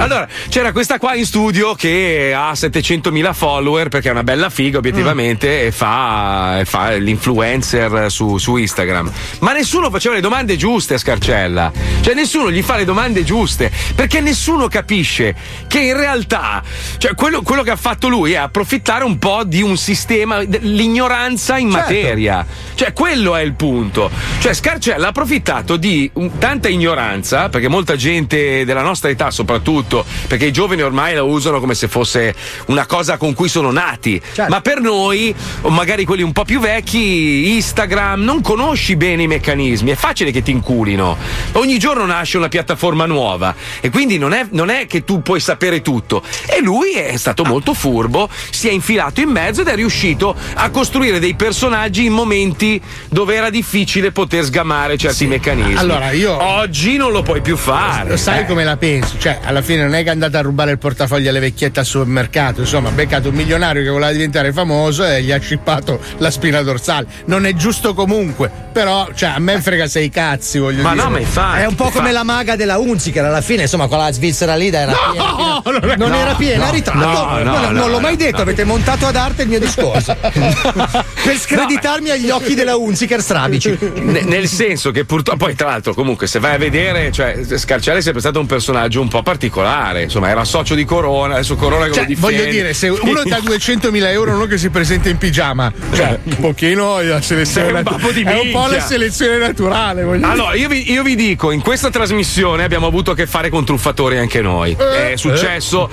Allora c'era questa qua in studio che ha 700.000 follower perché è una bella figa obiettivamente e fa l'influencer su Instagram, ma nessuno faceva le domande giuste a Scarcella, cioè nessuno gli fa le domande giuste perché nessuno capisce che in realtà, cioè, quello che ha fatto lui è approfittare un po' di un sistema, l'ignoranza in materia, cioè quello è il punto. Cioè Scarcella ha approfittato di tanta ignoranza, perché molta gente della nostra età soprattutto, perché perché i giovani ormai la usano come se fosse una cosa con cui sono nati, certo. Ma per noi, o magari quelli un po' più vecchi, Instagram, non conosci bene i meccanismi, è facile che ti inculino. Ogni giorno nasce una piattaforma nuova e quindi non è che tu puoi sapere tutto. E lui è stato molto furbo, si è infilato in mezzo ed è riuscito a costruire dei personaggi in momenti dove era difficile poter sgamare certi meccanismi. Allora, io oggi non lo puoi più fare. Lo sai come la penso? Cioè, alla fine non è che è andata a rubare il portafoglio alle vecchiette al supermercato, insomma, ha beccato un milionario che voleva diventare famoso e gli ha scippato la spina dorsale. Non è giusto comunque, però, cioè, a me frega sei cazzi, voglio dire. Ma no, ma infatti. È un po' come la maga della Unziker, alla fine, insomma, con la Svizzera lì era piena. Non era piena, era ritratto. Non l'ho mai detto, avete montato ad arte il mio discorso. Per screditarmi agli occhi della Unziker strabici. Nel senso che purtroppo, poi tra l'altro, comunque, se vai a vedere, cioè, Scarciale è sempre stato un personaggio un po' particolare, insomma, era socio di Corona, adesso Corona che, cioè, lo difende. Voglio dire, se uno dà 200.000 euro, uno che si presenta in pigiama, cioè, un pochino la selezione è un po' la selezione naturale, voglio dire. Allora, io vi dico, in questa trasmissione abbiamo avuto a che fare con truffatori anche noi. È successo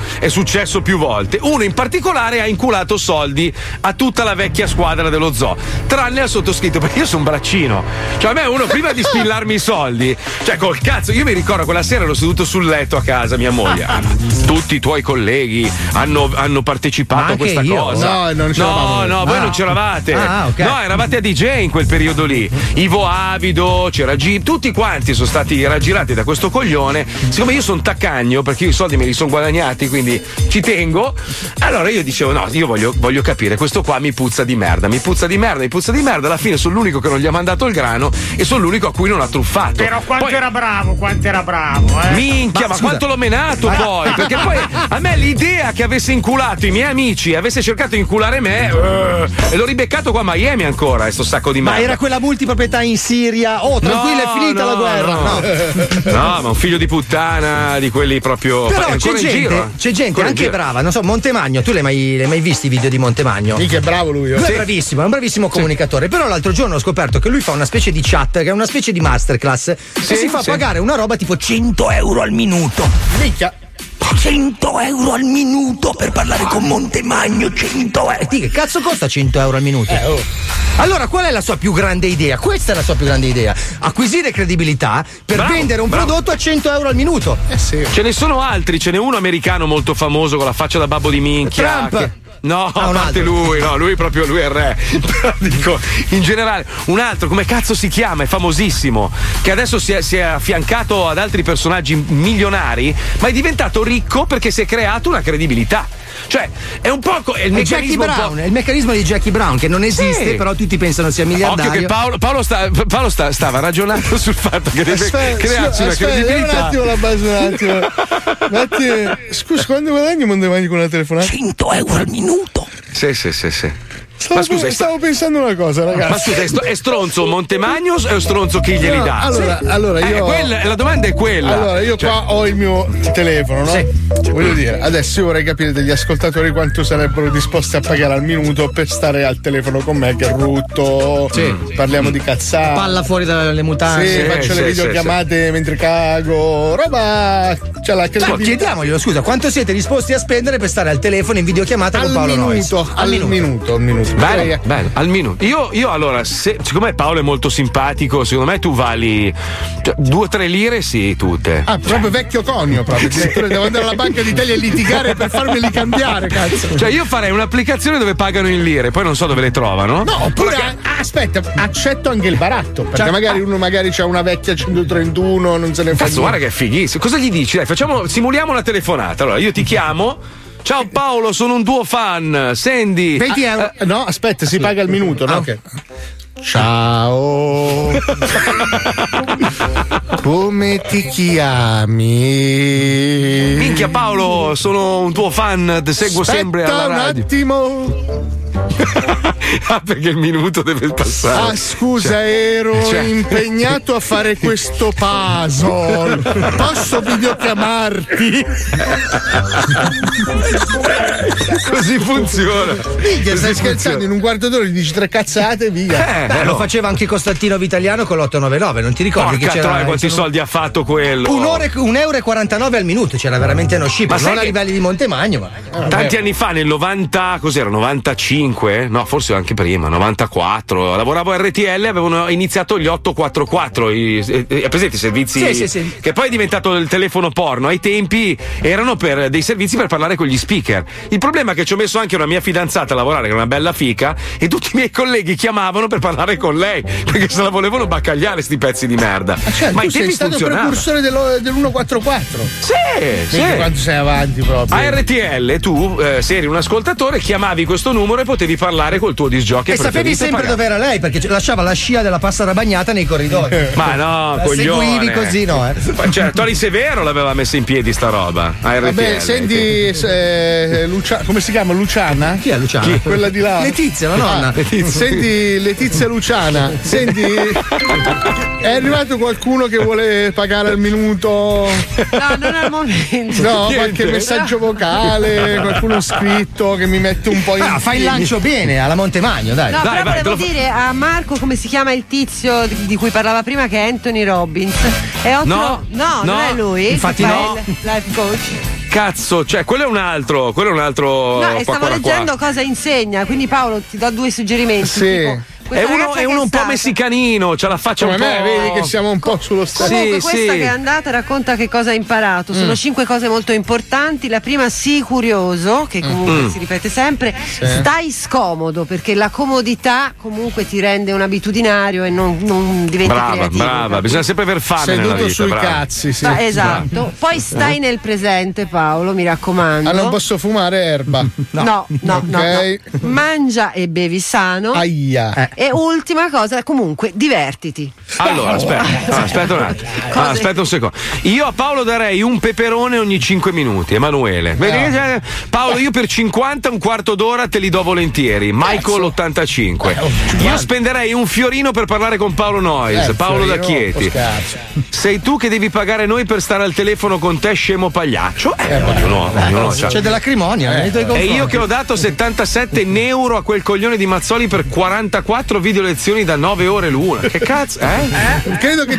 più volte. Uno in particolare ha inculato soldi a tutta la vecchia squadra dello zoo, tranne al sottoscritto, perché io sono un braccino. Cioè, a me uno prima di spillarmi i soldi, cioè, col cazzo, io mi ricordo quella sera ero seduto sul letto a casa, mia moglie. Tutti i tuoi colleghi hanno partecipato a questa cosa. No, voi non c'eravate. Okay. No, eravate a DJ in quel periodo lì. Ivo Avido, c'era G, tutti quanti sono stati raggirati da questo coglione. Siccome io sono taccagno, perché io i soldi me li sono guadagnati, quindi ci tengo. Allora io dicevo: no, io voglio capire, questo qua mi puzza di merda. Alla fine sono l'unico che non gli ha mandato il grano e sono l'unico a cui non ha truffato. Però quanto era bravo. Minchia, ma quanto l'ho menato poi? Perché poi a me l'idea che avesse inculato i miei amici, avesse cercato di inculare me, e l'ho ribeccato qua a Miami ancora, questo sacco di merda. Ma era quella multiproprietà in Siria? Oh, tranquillo, è finita la guerra. No, ma un figlio di puttana di quelli proprio. Però c'è gente anche brava, non so, Montemagno, tu l'hai mai visto i video di Montemagno? Sì, che bravo lui. Lui è un bravissimo comunicatore, però l'altro giorno ho scoperto che lui fa una specie di chat, che è una specie di masterclass, e si fa pagare una roba tipo 100 euro al minuto. Minchia. 100 euro al minuto per parlare con Montemagno. 100 euro. Che cazzo costa 100 euro al minuto? Allora, qual è la sua più grande idea? Questa è la sua più grande idea: acquisire credibilità per vendere un prodotto a 100 euro al minuto. Ce ne sono altri, ce n'è uno americano molto famoso con la faccia da babbo di minchia. Trump. No, a parte lui, no, lui è il re. Però dico, in generale, un altro, come cazzo si chiama? È famosissimo, che adesso si è affiancato ad altri personaggi milionari, ma è diventato ricco perché si è creato una credibilità. Cioè, è un po' il meccanismo Brown, è il meccanismo di Jackie Brown, che non esiste, però tutti pensano sia miliardario. Occhio che Paolo stava ragionando sul fatto che deve crearsi una credibilità. Un attimo. Scusa, quando guadagni Montemagno con una telefonata? 100 euro al minuto. Sì. Stavo pensando una cosa, ragazzi. Ma scusa, è stronzo Montemagno o è stronzo chi glieli dà? Allora io. La domanda è quella. Allora, io qua ho il mio telefono, no? Voglio dire, adesso io vorrei capire degli ascoltatori quanto sarebbero disposti a pagare al minuto per stare al telefono con me, che è rutto. Parliamo di cazzate. Palla fuori dalle mutande. Faccio le videochiamate mentre cago. Roba. Chiediamoglielo, scusa, quanto siete disposti a spendere per stare al telefono in videochiamata con Paolo Nois? Al minuto. Bello, al minuto. Io allora, siccome Paolo è molto simpatico, secondo me tu vali 2 o 3 lire, sì, tutte. Proprio vecchio conio, proprio. Devo andare alla Banca d'Italia e litigare per farmeli cambiare, cazzo. Cioè, io farei un'applicazione dove pagano in lire, poi non so dove le trovano. No, oppure aspetta, accetto anche il baratto, perché magari uno c'ha una vecchia 131, non se ne fa. Cazzo, guarda che è fighissimo. Cosa gli dici? Dai, simuliamo una telefonata. Allora, io ti chiamo. Ciao Paolo, sono un tuo fan. Senti. 20 euro. No, aspetta, si paga al minuto, no? Okay. Ciao. Come ti chiami? Minchia Paolo, sono un tuo fan, ti seguo sempre alla radio. Un attimo. Ah, perché il minuto deve passare. Ah, scusa, cioè, ero impegnato a fare questo puzzle. Posso videochiamarti? Così funziona. Minchia, stai scherzando, in un quarto d'ora gli dici tre cazzate, via. Lo faceva anche Costantino Vitaliano con l'899, non ti ricordi? Porca che c'era troia, quanti soldi ha fatto quello? €1,49 al minuto, c'era veramente uno scippo, non a livelli di Montemagno, ma tanti anni fa, nel 90, cos'era? 95? No, forse anche prima, 94. Lavoravo a RTL, avevano iniziato gli 844, presenti i servizi, sì. Che poi è diventato il telefono porno. Ai tempi erano per dei servizi per parlare con gli speaker. Il problema è che ci ho messo anche una mia fidanzata a lavorare, che era una bella fica, e tutti i miei colleghi chiamavano per parlare con lei, perché se la volevano baccagliare sti pezzi di merda. Cioè, ma tu sei stato il precursore dell'144. Sì. Quanto sei avanti proprio. A RTL tu, se eri un ascoltatore, chiamavi questo numero e potevi parlare col tuo disc jockey. E sapevi sempre dove era lei, perché lasciava la scia della passera bagnata nei corridoi. Ma no, la coglione. Seguivi così, no? Cioè, Tony Severo l'aveva messa in piedi sta roba. A RTL. Vabbè, senti, come si chiama? Luciana? Chi è Luciana? Chi? Quella di là. Letizia, la nonna. Senti, Letizia Luciana, senti, è arrivato qualcuno che vuole pagare al minuto? No, non al momento. No, niente. Qualche messaggio vocale, qualcuno scritto che mi mette un po' in. Ah, fai il lancio bene alla Montemagno, dai. No, dai, però volevo dire a Marco, come si chiama il tizio di cui parlava prima, che è Anthony Robbins. È otto. No, non è lui. Infatti no. Life coach. Cazzo, cioè, quello è un altro. No, e stavo leggendo cosa insegna, quindi Paolo ti do due suggerimenti. Sì. Tipo, è uno un po' messicanino, c'ha la faccia come un po'. Come me, vedi che siamo un po' sullo stesso. Comunque questa che è andata racconta che cosa ha imparato. Sono 5 cose molto importanti. La prima, sii curioso, che comunque si ripete sempre. Sì. Stai scomodo, perché la comodità comunque ti rende un abitudinario e non diventi creativo. Brava, bisogna sempre aver fame nella vita. Seduto sui cazzi, sì. Esatto. Poi stai nel presente, Paolo, mi raccomando. Non posso fumare erba. No. Mangia e bevi sano. Aia. E ultima cosa, comunque, divertiti. Allora, aspetta un attimo. Aspetta un secondo. Io a Paolo darei un peperone ogni 5 minuti, Emanuele. No. Paolo, io per 50, un quarto d'ora te li do volentieri. Michael 85. Io spenderei un fiorino per parlare con Paolo Noyes, Paolo da Chieti. Sei tu che devi pagare noi per stare al telefono con te, scemo pagliaccio? Ognuno, c'è dell'acrimonia. E io che ho dato 77 euro a quel coglione di Mazzoli per 44 video lezioni da 9 ore l'una. Che cazzo? Credo che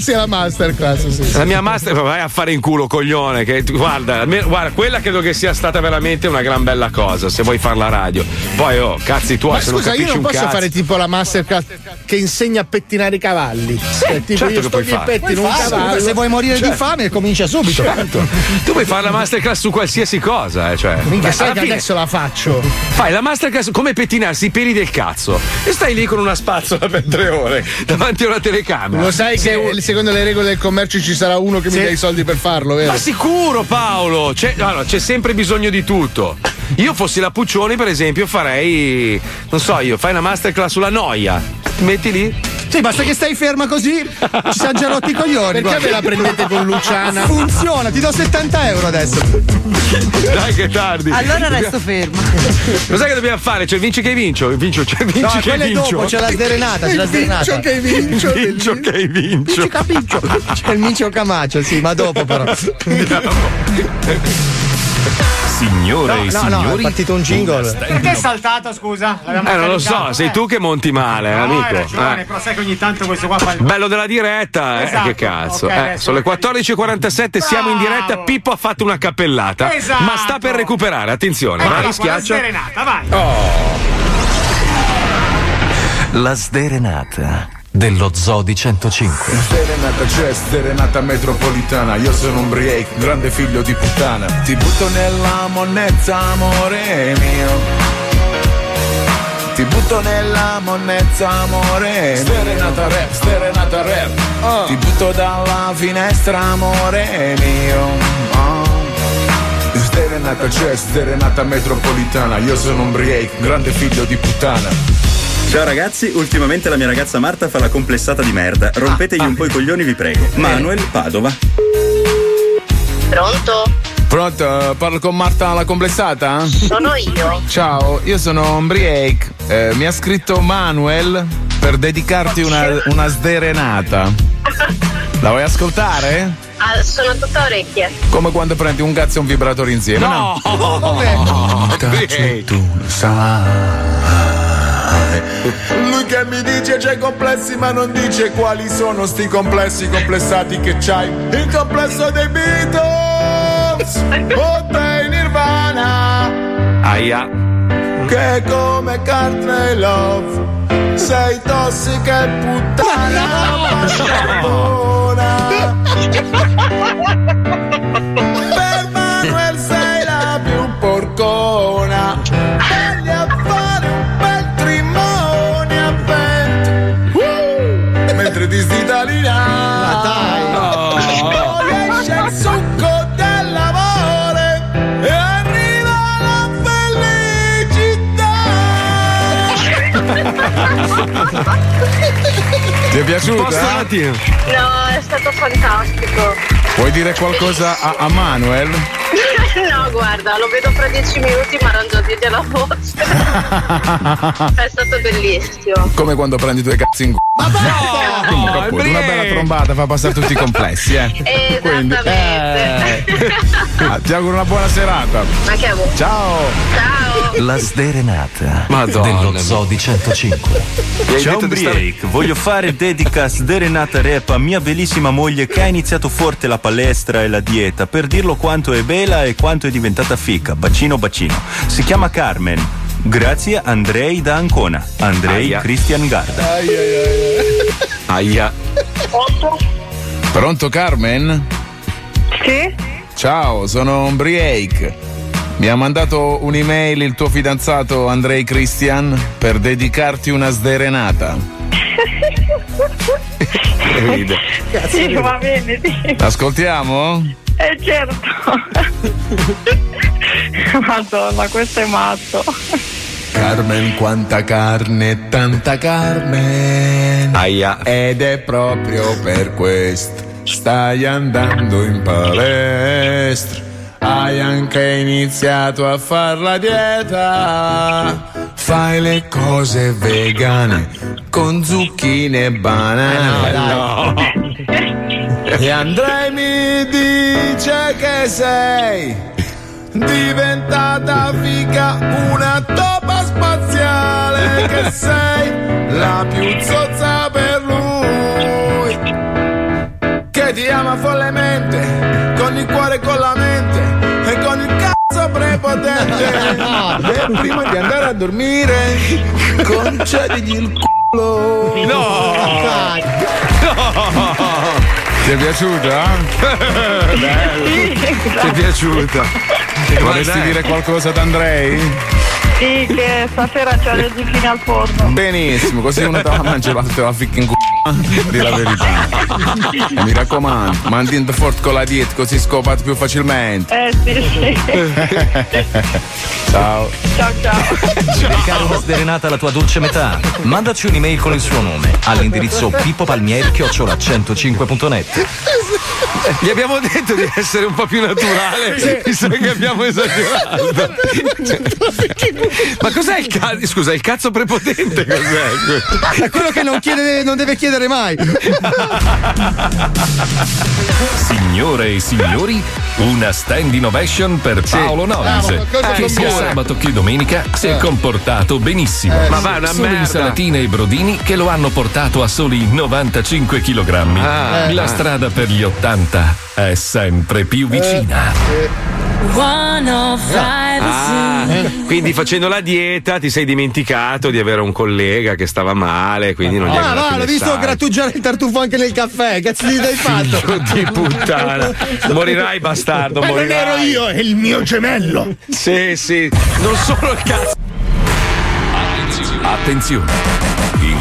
sia la masterclass. Sì. La mia master, vai a fare in culo, coglione. Che, guarda, quella credo che sia stata veramente una gran bella cosa. Se vuoi far la radio, poi cazzi tuoi. Ma se scusa, io non posso fare tipo la masterclass che insegna a pettinare i cavalli. Sì, tipo certo, io sto che pettino un cavallo. Se vuoi morire di fame, comincia subito. Certo. Tu puoi fare la masterclass su qualsiasi cosa. Minchia, sai che adesso la faccio. Fai la masterclass come pettinarsi i peli del cazzo. Stai lì con una spazzola per 3 ore davanti a una telecamera. Lo sai che secondo le regole del commercio ci sarà uno che mi dà i soldi per farlo, vero? Ma sicuro, Paolo, c'è sempre bisogno di tutto. Io fossi la Puccioni, per esempio, farei, non so, fai una masterclass sulla noia. Ti metti lì? Sì, basta che stai ferma così, ci siamo già rotti i coglioni. Perché ve la prendete con Luciana? Funziona, ti do €70 adesso. Dai che è tardi. Allora resto ferma. Lo sai che dobbiamo fare? C'è vinci che vincio, c'è vinci che vincio. Dopo c'è la sderenata, Vincio che vincio. Capisco. C'è il Micio Camacho, sì, ma dopo però. Signore e signori, è partito un jingle. Perché è saltato, scusa? Non lo so, sei tu che monti male, amico. Hai ragione, però sai che ogni tanto questo qua fa il bello della diretta, esatto. Che cazzo. Okay, sono le 14:47, siamo in diretta, Pippo ha fatto una cappellata, esatto. Ma sta per recuperare, attenzione, vai, schiaccia. La sderenata, vai. La sderenata dello Zodi 105. Sderenata c'è, sderenata metropolitana. Io sono un break, grande figlio di puttana. Ti butto nella monnezza, amore mio. Ti butto nella monnezza, amore. Sderenata rap, sderenata rap. Ti butto dalla finestra, amore mio. Sderenata c'è, sderenata metropolitana. Io sono un break, grande figlio di puttana. Ciao ragazzi, ultimamente la mia ragazza Marta fa la complessata di merda. Rompetegli un po' i coglioni, vi prego. Manuel Padova. Pronto? Pronto? Parlo con Marta la complessata? Sono io. Ciao, io sono Ombriake. Mi ha scritto Manuel per dedicarti una sderenata. La vuoi ascoltare? Sono tutta orecchie. Come quando prendi un cazzo e un vibratore insieme. No, no, no. Tu lo sai. Lui che mi dice c'hai complessi, ma non dice quali sono sti complessi complessati che c'hai. Il complesso dei Beatles o dei Nirvana. Aia. Che come Courtney Love sei tossica e puttana. Ma per Manuel sei la più porcona, belli a fare un bel trimone a vento, mentre ti sti italiano esce il succo dell'amore e arriva la felicità. Ti è piaciuta? No, è stato fantastico. Vuoi dire qualcosa a Manuel? No, guarda, lo vedo fra 10 minuti, ma non so dirgli la voce. È stato bellissimo. Come quando prendi due cazzi in c***o. No, no, una bella trombata fa passare tutti i complessi, eh. Esattamente. Ti auguro una buona serata. Anche a voi. Ciao. Ciao. La sderenata dello Zodi 105. Ciao Ombriake, voglio fare dedica sderenata rap a mia bellissima moglie che ha iniziato forte la palestra e la dieta per dirlo quanto è bella e quanto è diventata fica. Bacino bacino. Si chiama Carmen. Grazie Andrei da Ancona. Andrei Christian Garda. Aia. Pronto Carmen? Sì? Ciao, sono Ombriake. Mi ha mandato un'email il tuo fidanzato Andrei Christian per dedicarti una sderenata. Sì, va bene, sì. Ascoltiamo? Certo. Madonna, questo è matto. Carmen, quanta carne, tanta Carmen. Aia. Ed è proprio per questo stai andando in palestra. Hai anche iniziato a far la dieta. Fai le cose vegane con zucchine e banane. No. E Andrei mi dice che sei diventata figa, una topa spaziale, che sei la più zozza per lui, che ti ama follemente con il cuore e con la mente e con il cazzo prepotente. E prima di andare a dormire concedigli il culo. No. Ti è piaciuta? Bello. Ti è piaciuta? Vorresti dire qualcosa ad Andrei? Sì, che stasera c'ho le zucchine al forno. Benissimo, così uno te la mangia, l'altro te la ficca in c***o. Dì la verità. Mi raccomando, mandi in the fort con la dieta, così scopate più facilmente. Sì. Ciao. Ciao. Dedicare una sderenata alla tua dolce metà. Mandaci un'email con il suo nome all'indirizzo pippopalmieri@105.net. Gli abbiamo detto di essere un po' più naturale. Mi sa che abbiamo esagerato. Ma cos'è il cazzo? Scusa, il cazzo prepotente cos'è? È quello che non deve chiedere mai. Signore e signori, una stand innovation per Paolo Noise, che sia sabato che domenica si è comportato benissimo. Ma va una merda. Insalatine e brodini che lo hanno portato a soli 95 kg. La strada per gli 80 è sempre più vicina. Quindi facendo la dieta ti sei dimenticato di avere un collega che stava male, quindi non gli hai mandato l'ho visto grattugiare il tartufo anche nel caffè. Cazzo gli dai fatto? Figlio di puttana. Morirai bastardo, morirai. Non ero io, è il mio gemello. Sì, non sono il cazzo. Attenzione. In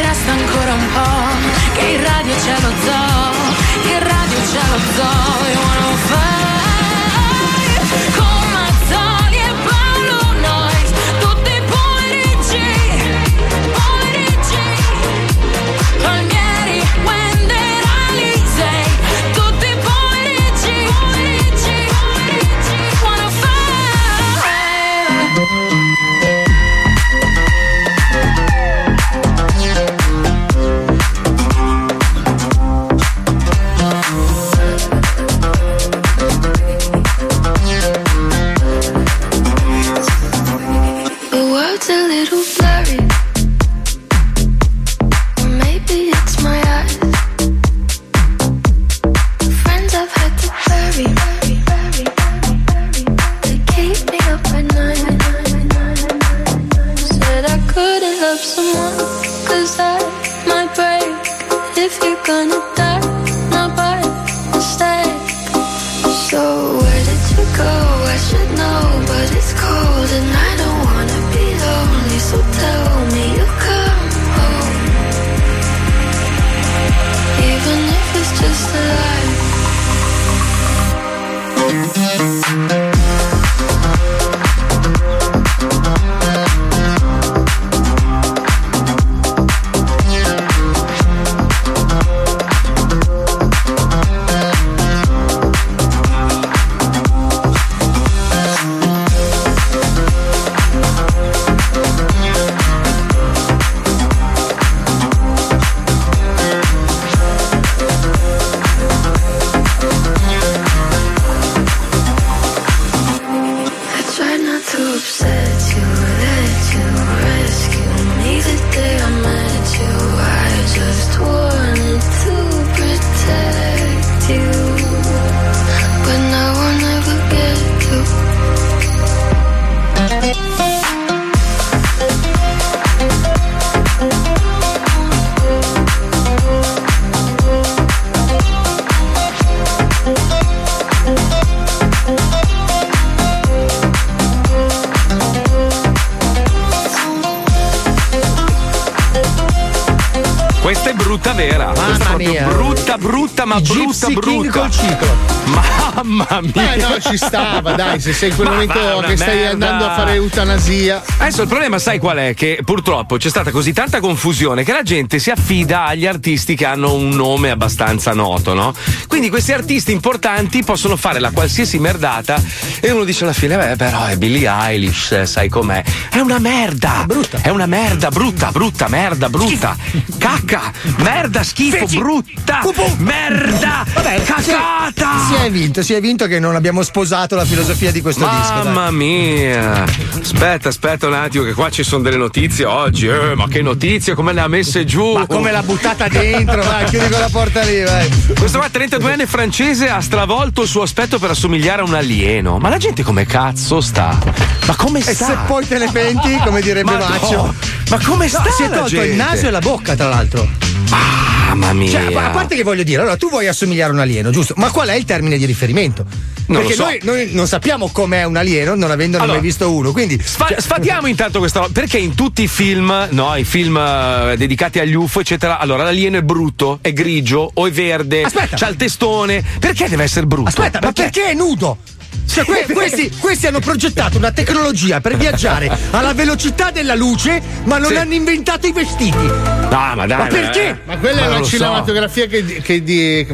resta ancora un po', che in radio c'è lo zoo, che in radio c'è lo zoo, e 105 con Mazzoli e Paolo Nois, tutti pomeriggi, Palmieri, Wender, Alisei, tutti pomeriggi, 105. Mamma mia, no, ci stava, dai, se sei in quel momento che stai andando a fare eutanasia. Adesso il problema sai qual è? Che purtroppo c'è stata così tanta confusione che la gente si affida agli artisti che hanno un nome abbastanza noto, no? Quindi questi artisti importanti possono fare la qualsiasi merdata e uno dice alla fine, beh, però è Billie Eilish, sai com'è? È una merda! Brutta! È una merda, brutta, merda, brutta! Schifo. Cacca! Merda, schifo, feci. Brutta! Pupù. Merda! Vabbè, cacata! Si è vinto che non abbiamo sposato la filosofia di questo disco. Mamma mia! Aspetta un attimo, che qua ci sono delle notizie oggi, ma che notizie, come le ha messe giù! Ma come l'ha buttata dentro, vai, chiudi quella porta lì, vai! Questo qua, 32enne francese, ha stravolto il suo aspetto per assomigliare a un alieno. Ma la gente come cazzo sta? Ma come sta? E se poi te ne penti, come direbbe Maccio. Ma come sta? Si è tolto il naso e la bocca, tra l'altro. Mamma mia. Cioè, a parte che voglio dire, allora tu vuoi assomigliare a un alieno, giusto? Ma qual è il termine di riferimento? Non perché lo so. Noi non sappiamo com'è un alieno, non avendone mai visto uno. Quindi sfatiamo intanto questa, perché in tutti i film, no, i film dedicati agli UFO, eccetera, allora l'alieno è brutto, è grigio o è verde, c'ha il testone. Perché deve essere brutto? Aspetta, ma perché è nudo? Cioè, questi hanno progettato una tecnologia per viaggiare alla velocità della luce, ma non hanno inventato i vestiti. No, ma dai. Ma perché? Ma quella è una cinematografia che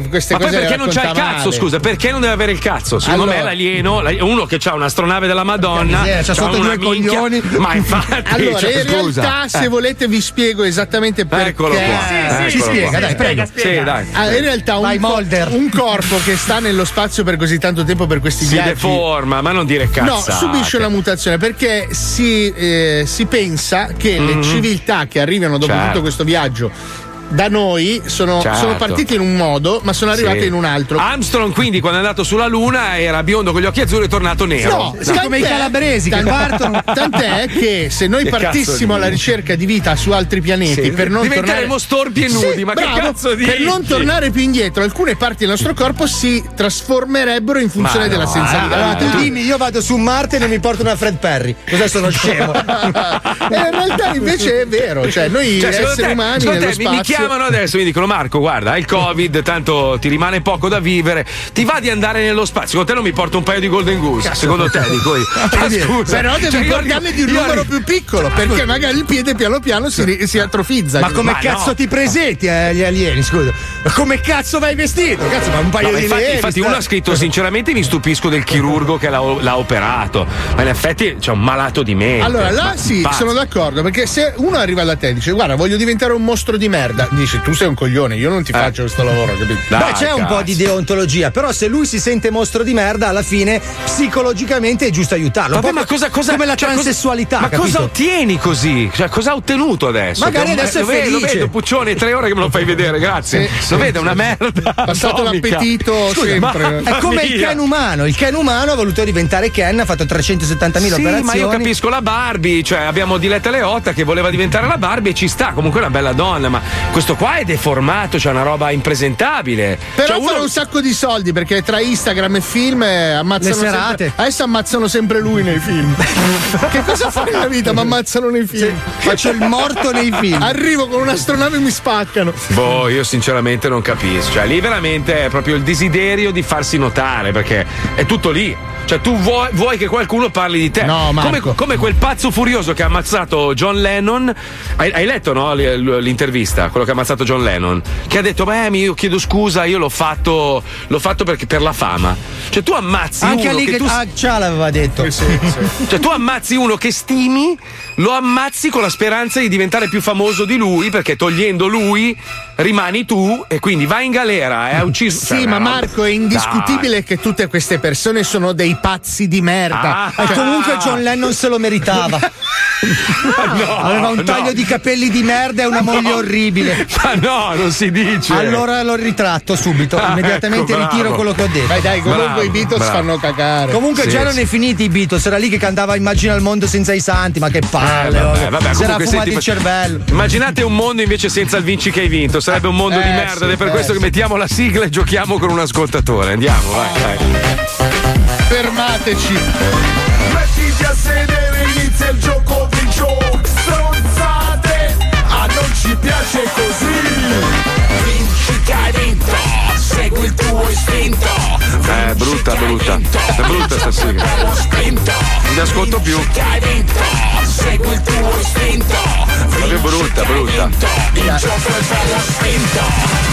queste cose. Ma perché non c'ha il cazzo? Scusa, perché non deve avere il cazzo? Secondo me l'alieno, uno che c'ha un'astronave della Madonna, c'ha sotto due coglioni. Ma infatti, allora, in realtà, se volete, vi spiego esattamente perché. Eccolo qua. Ci spiega, dai, prego. Sì, dai. In realtà, un corpo che sta nello spazio per così tanto tempo, per questi viaggi, forma, ma non dire cazzate. No, subisce una mutazione perché si pensa che le civiltà che arrivano dopo tutto questo viaggio da noi sono partiti in un modo, ma sono arrivati in un altro. Armstrong, quindi, quando è andato sulla Luna, era biondo con gli occhi azzurri e è tornato nero. No. Come i calabresi che partono. Tant'è che se noi partissimo alla ricerca di vita su altri pianeti, per non diventeremo storpi e nudi. Ma che cazzo dici? Per non tornare più indietro, alcune parti del nostro corpo si trasformerebbero in funzione della sensualità. Allora, tu dimmi, io vado su Marte e non mi porto una Fred Perry. Cos'è, sono scemo? In realtà invece è vero, cioè noi esseri umani nello spazio. Mi chiamano adesso, mi dicono: Marco, guarda, hai il Covid, tanto ti rimane poco da vivere, ti va di andare nello spazio? Secondo te non mi porto un paio di Golden Goose? Cazzo, secondo te, dico io. Scusa, però devi ricordarmi di un numero più piccolo, perché magari il piede piano piano si atrofizza. Ma come cazzo ti presenti agli alieni? Scusa, come cazzo vai vestito? Cazzo, ma un paio di alieni. Infatti uno ha scritto: sinceramente mi stupisco del chirurgo che l'ha operato, ma in effetti c'è un malato di mente. Allora là sono d'accordo, perché se uno arriva da te e dice: guarda, voglio diventare un mostro di merda, dici: tu sei un coglione, io non ti faccio questo lavoro, capito? Beh, c'è un po' di deontologia, però se lui si sente mostro di merda, alla fine psicologicamente è giusto aiutarlo. Vabbè, ma cosa come la transessualità? Ma cosa ottieni così? Cioè, cosa ha ottenuto adesso? Magari adesso è felice. Lo vedo, Puccione, 3 ore che me lo fai vedere, grazie. Lo vedo, una merda. Passato l'appetito sempre. È come il Ken umano. Il Ken umano ha voluto diventare Ken, ha fatto 370.000 operazioni. Ma io capisco la Barbie, cioè abbiamo Diletta Leotta che voleva diventare la Barbie e ci sta, comunque è una bella donna, ma questo qua è deformato, c'è una roba impresentabile. Però cioè, fa un sacco di soldi, perché tra Instagram e film ammazzano le serate. Adesso ammazzano sempre lui nei film. Che cosa fa nella vita? Ma ammazzano nei film. Faccio il morto nei film. Arrivo con un'astronave e mi spaccano. Boh, io sinceramente non capisco. Cioè, lì veramente è proprio il desiderio di farsi notare, perché è tutto lì. Cioè, tu vuoi che qualcuno parli di te. No, Marco. Come quel pazzo furioso che ha ammazzato John Lennon. Hai letto, no, l'intervista, quello che ha ammazzato John Lennon, che ha detto: beh, io chiedo scusa, io l'ho fatto perché per la fama. Cioè, tu ammazzi anche uno lì che tu... già l'aveva detto. Sì. Cioè, tu ammazzi uno che stimi, lo ammazzi con la speranza di diventare più famoso di lui, perché togliendo lui rimani tu, e quindi vai in galera. Hai ucciso. Sì, ma Marco, è indiscutibile che tutte queste persone sono dei pazzi di merda. E comunque John Lennon se lo meritava. Aveva un taglio di capelli di merda e una moglie orribile. Ma no, non si dice. Allora lo ritratto subito, immediatamente, ecco, ritiro quello che ho detto. Dai, comunque i Beatles fanno cagare. Comunque già non è finiti i Beatles, era lì che cantava Immagina il mondo senza i santi, ma che palle. Si era fumato il cervello. Immaginate un mondo invece senza il vinci che hai vinto, sarebbe un mondo di merda, ed è per questo che mettiamo la sigla e giochiamo con un ascoltatore. Andiamo, vai. Fermateci. Mettiti a sedere, inizia il gioco di gioco. Stronzate, a non ci piace così. Vinci che hai vinto, segui il tuo istinto. È brutta. È brutta sta sigla. Non ti ascolto più. Vinci che hai vinto, segui il tuo istinto. È brutta.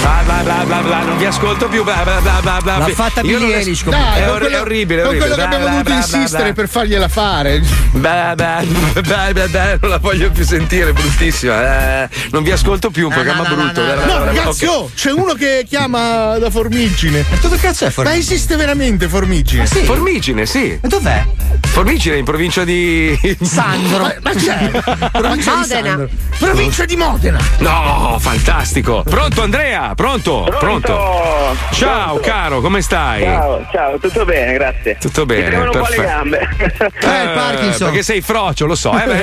Bla bla bla bla bla, non vi ascolto più. Bla bla bla bla bla. L'ha fatta Billie Eilish. È orribile. Con quello che abbiamo dovuto insistere per fargliela fare. Bla bla bla bla, non la voglio più sentire, bruttissima. Non vi ascolto più, un programma brutto. No, ragazzi, c'è uno che chiama da Formigine. Ma dove cazzo è Formigine? Ma esiste veramente Formigine? Formigine, sì. Ma dov'è? Formigine in provincia di Sandro. Ma c'è? Modena. Provincia di Modena. No, fantastico. Pronto Andrea? Pronto. Ciao caro, come stai? Ciao, tutto bene, grazie. Tutto bene. Mi tremano un po' le gambe. Il Parkinson. Perché sei frocio, lo so. Beh,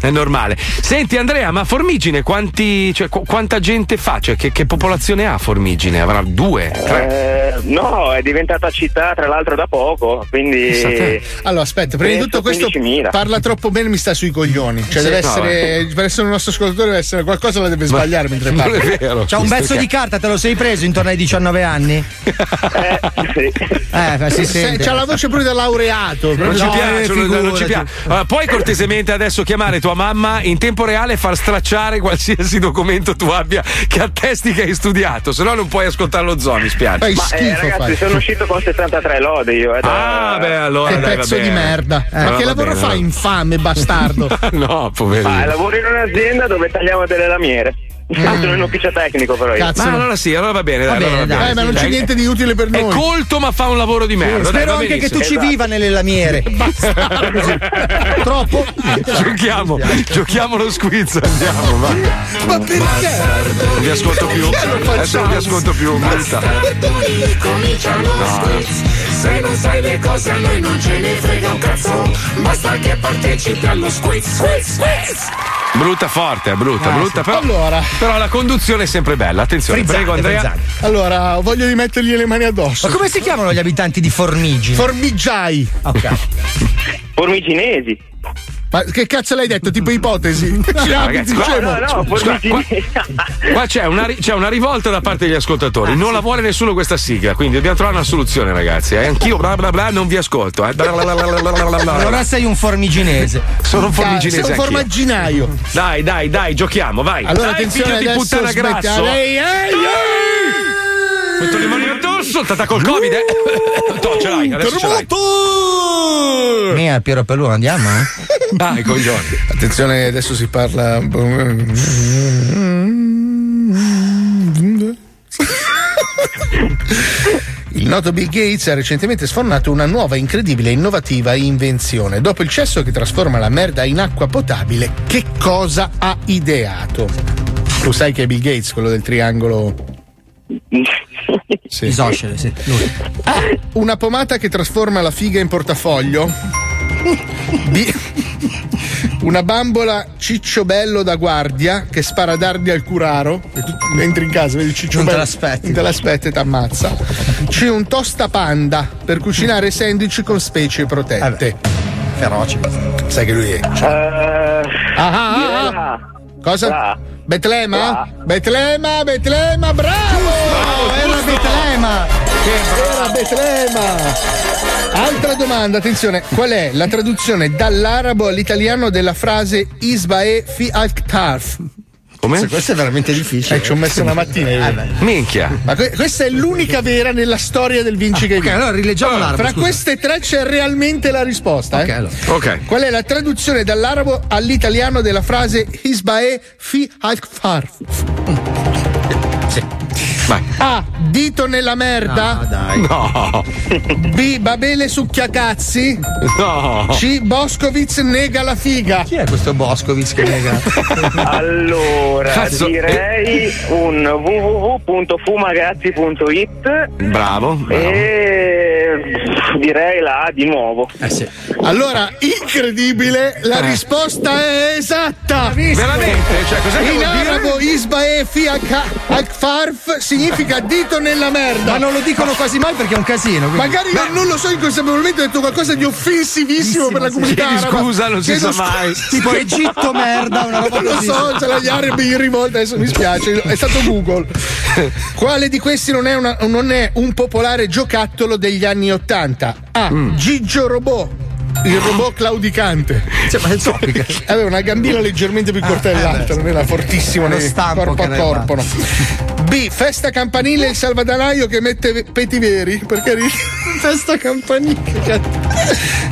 è normale. Senti Andrea, ma Formigine quanta gente fa? Cioè, che popolazione ha Formigine? Avrà 2, 3? No, è diventata città tra l'altro da poco, quindi. Esatto. Allora aspetta, prima di tutto questo 15.000. Parla troppo bene, mi sta sui coglioni. Cioè deve essere, per essere un nostro ascoltatore deve essere qualcosa, la deve sbagliare mentre parla. È vero. C'ha un pezzo di carta, te lo sei preso intorno ai 19 anni? Sì. C'ha la voce pure da laureato. Non ci piace. Allora, puoi cortesemente adesso chiamare tua mamma in tempo reale e far stracciare qualsiasi documento tu abbia che attesti che hai studiato, se no non puoi ascoltare lo zoo, mi spiace. Ma schifo, ragazzi, sono uscito con 73 lode io. Allora che dai, pezzo di merda. Ma che lavoro fai, infame bastardo? No, poverino. Lavoro in un'azienda dove tagliamo delle lamiere. Tanto non ho pizza tecnico, però io. Cazzo. Ma allora sì, allora va bene, dai, va bene, allora va bene. Ma non c'è niente di utile per noi. È colto, ma fa un lavoro di merda. Sì, spero dai, anche che tu ci viva nelle lamiere. Troppo. Giochiamo lo squiz, andiamo, va. Ma perché? Non vi ascolto più. Adesso non vi ascolto più. Comincia lo squiz. Se non sai le cose a noi non ce ne frega un cazzo. Basta che partecipi allo squiz. Brutta forte, brutta. Però, allora, però la conduzione è sempre bella, attenzione. Frizzante, prego Andrea. Frizzante. Allora, voglio rimettergli le mani addosso. Ma come si chiamano gli abitanti di Formigine? Formiggiai. Ok. Formiginesi. Ma che cazzo l'hai detto? Tipo ipotesi? Qua c'è una rivolta da parte degli ascoltatori. Non la vuole nessuno questa sigla, quindi dobbiamo trovare una soluzione, ragazzi. Anch'io bla bla bla non vi ascolto. Allora sei un formiginese. Sono un formiginese. Sei un formagginaio. Dai, giochiamo, vai. Allora attenzione, figlio di puttana grasso. Metto le mani addosso, t'attacco il Covid. No, ce l'hai, adesso ce l'hai. Mia, Piero Pelù, andiamo? Dai, coglioni. Attenzione, adesso si parla. Il noto Bill Gates ha recentemente sfornato una nuova, incredibile e innovativa invenzione. Dopo il cesso che trasforma la merda in acqua potabile, che cosa ha ideato? Tu sai che è Bill Gates, quello del triangolo. Sì. Isoscele, sì. Lui. Ah, una pomata che trasforma la figa in portafoglio. Una bambola cicciobello da guardia che spara dardi al curaro. E tu entri in casa, vedi il cicciobello. Non te l'aspetti e t'ammazza. C'è un tostapanda per cucinare sandwich con specie protette. Feroce. Sai che lui è. Cosa? Betlema, bravo! Era Betlema! Era Betlema! Altra domanda, attenzione, qual è la traduzione dall'arabo all'italiano della frase Isbae fi al-Tarf? Come? Questo è veramente difficile. Ci ho messo una mattina. Minchia. Ma questa è l'unica vera nella storia del Vinci che. Ok, allora rileggiamo l'arabo. Fra queste tre c'è realmente la risposta. Ok. Allora. Okay. Qual è la traduzione dall'arabo all'italiano della frase Isbae fi al-Farf? Sì. Vai. A. Dito nella merda. No, dai. No. B. Babele succhiacazzi. No. C. Boscovitz nega la figa. Chi è questo Boscovitz che nega? Allora, cazzo, direi un www.fumagazzi.it. Bravo. E direi la A di nuovo. Sì. Allora, incredibile, la risposta è esatta. Veramente? Cioè, cos'è in arabo Isbae fi al-Farf significa dito nella merda. Ma non lo dicono quasi mai perché è un casino. Quindi. Magari io non lo so, inconsapevolmente ho detto qualcosa di offensivissimo per la comunità araba. Scusa, non si sa mai. Tipo Egitto merda, una roba non così. Lo so, c'è gli arabi in rivolta, adesso mi spiace, è stato Google. Quale di questi non è un popolare giocattolo degli anni '80? A. Gigio Robot. Il robot claudicante. Cioè, ma è topica. Aveva una gambina leggermente più cortellata, non era fortissimo nel corpo a corpo. No. B. Festa campanile il salvadanaio che mette petiveri. Perché ridi? Festa campanile.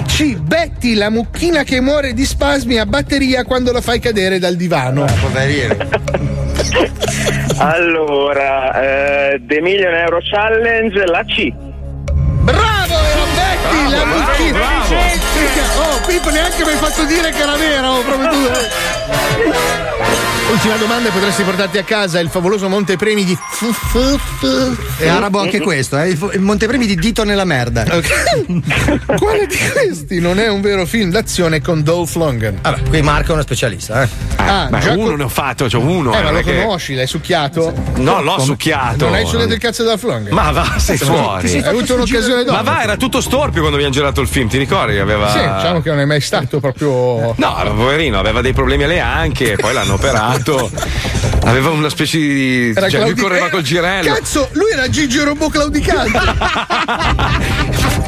C. Betty la mucchina che muore di spasmi a batteria quando la fai cadere dal divano. Allora, The Million Euro Challenge, la C. Bravo, era Betty la mucchina. Oh, Pippo, neanche mi hai fatto dire che era vero, proprio tu. Ultima domanda, potresti portarti a casa il favoloso montepremi di. È arabo anche questo, il montepremi di dito nella merda. Okay. Quale di questi non è un vero film d'azione con Dolph Lundgren? Vabbè, qui Marco è uno specialista, uno ne ho fatto, uno. Ma lo conosci, l'hai succhiato? No, l'ho succhiato. Non hai suonato il cazzo da Dolph Lundgren? Ma va, sei fuori. Hai avuto un'occasione dopo. Ma va, era tutto storpio quando abbiamo girato il film, ti ricordi? Aveva. Sì, diciamo che non è mai stato proprio. No, poverino, aveva dei problemi alle anche, poi l'hanno operato. Aveva una specie di. Lui correva col girello. Cazzo, lui era Gigi Robot claudicante.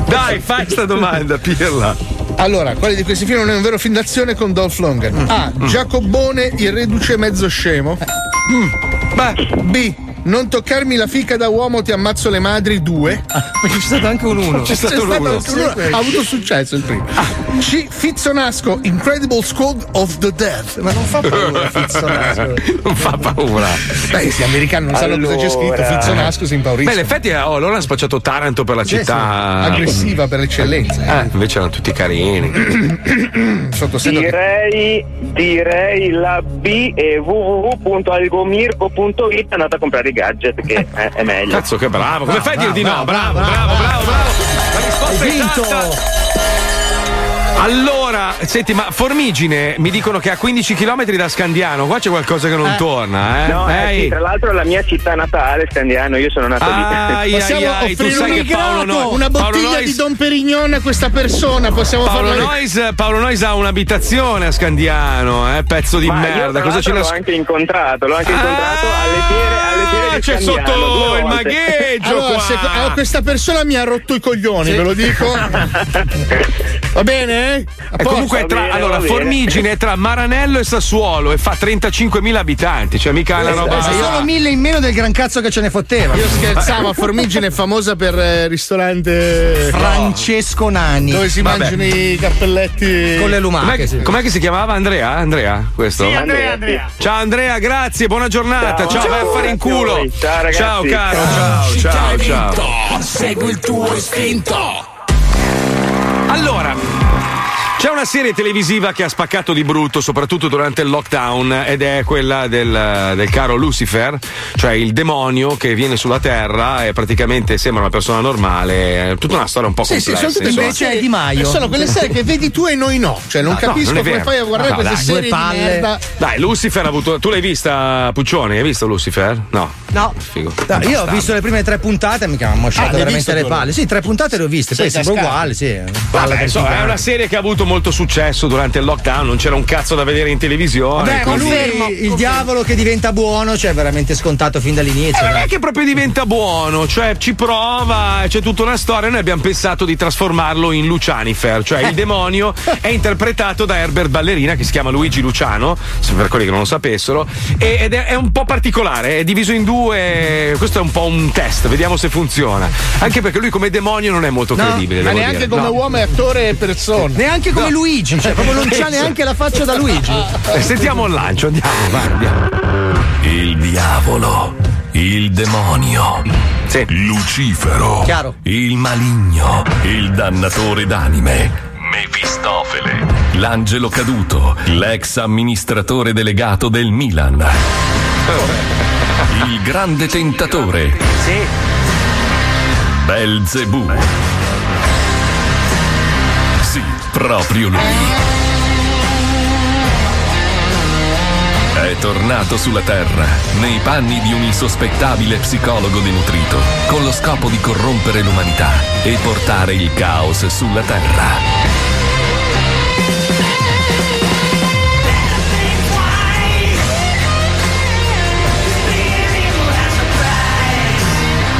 Dai, fai sta domanda, Pirla. Allora, quale di questi film non è un vero film d'azione con Dolph Lundgren? A. Giacobone, il reduce mezzo scemo. B. Non toccarmi la fica da uomo, ti ammazzo le madri 2. Perché c'è stato anche un 1. Ha avuto successo il primo. Fizzonasco, Incredible Squad of the Death. Ma non fa paura Fizzonasco. Non fa paura. Beh, se americani non sanno cosa c'è scritto, Fizzonasco si impaurisce. Beh, in effetti loro hanno spacciato Taranto per la città aggressiva per l'eccellenza. Invece erano tutti carini. Direi la B e www.algomirco.it, andate a comprare i gadget che è meglio. Cazzo che bravo. Come fai a dire di no? Bravo. La risposta è esatta. Allora, senti, ma Formigine mi dicono che a 15 km da Scandiano, qua c'è qualcosa che non torna, eh? No, sì, tra l'altro la mia città natale, Scandiano, io sono nato lì. Possiamo offrire un migrato, una bottiglia di Don Perignon a questa persona, possiamo Paolo Nois ha un'abitazione a Scandiano, pezzo di merda. Cosa ce l'ho anche incontrato, alle fiere di c'è Scandiano, sotto il magheggio. Allora, questa persona mi ha rotto i coglioni, ve lo dico. Va bene? Comunque Formigine è tra Maranello e Sassuolo e fa 35.000 abitanti, cioè mica una roba. Sono solo 1.000 in meno del gran cazzo che ce ne fotteva. Io scherzavo, Formigine è famosa per ristorante Francesco Nani, dove si mangiano i cappelletti con le lumache. Com'è che si chiamava? Andrea? Questo? Sì, Andrea. Ciao Andrea, grazie, buona giornata. Ciao, vai a fare in culo. Ciao caro, ciao. Segui il tuo istinto. Allora, c'è una serie televisiva che ha spaccato di brutto, soprattutto durante il lockdown, ed è quella del caro Lucifer, cioè il demonio che viene sulla terra e praticamente sembra una persona normale. Tutta una storia un po' complessa. Sì, invece è Di Maio. Sono quelle serie che vedi tu e noi no. Cioè, non capisco come fai a guardare queste serie di merda. Dai, Lucifer ha avuto. Tu l'hai vista, Puccioni? Hai visto Lucifer? No. Figo. Dai, io ho visto le prime 3 puntate e mi hanno mosciato veramente le palle. Sì, 3 puntate le ho viste, poi sembra uguale, sì. È una serie che ha avuto molto successo durante il lockdown, non c'era un cazzo da vedere in televisione. Vabbè, ma lui il diavolo che diventa buono, cioè veramente scontato fin dall'inizio. Non è che proprio diventa buono, cioè ci prova, c'è tutta una storia. Noi abbiamo pensato di trasformarlo in Lucianifer, cioè il demonio è interpretato da Herbert Ballerina, che si chiama Luigi Luciano, per quelli che non lo sapessero, ed è un po' particolare, è diviso in 2. Questo è un po' un test, vediamo se funziona, anche perché lui come demonio non è molto credibile, ma neanche come uomo e attore e persona, neanche come Luigi, cioè proprio non c'ha neanche la faccia da Luigi. Sentiamo il lancio, andiamo. Il diavolo, il demonio, Lucifero, il maligno, il dannatore d'anime, Mefistofele, l'angelo caduto, l'ex amministratore delegato del Milan, il grande tentatore, Belzebù. Proprio lui è tornato sulla terra nei panni di un insospettabile psicologo denutrito, con lo scopo di corrompere l'umanità e portare il caos sulla terra.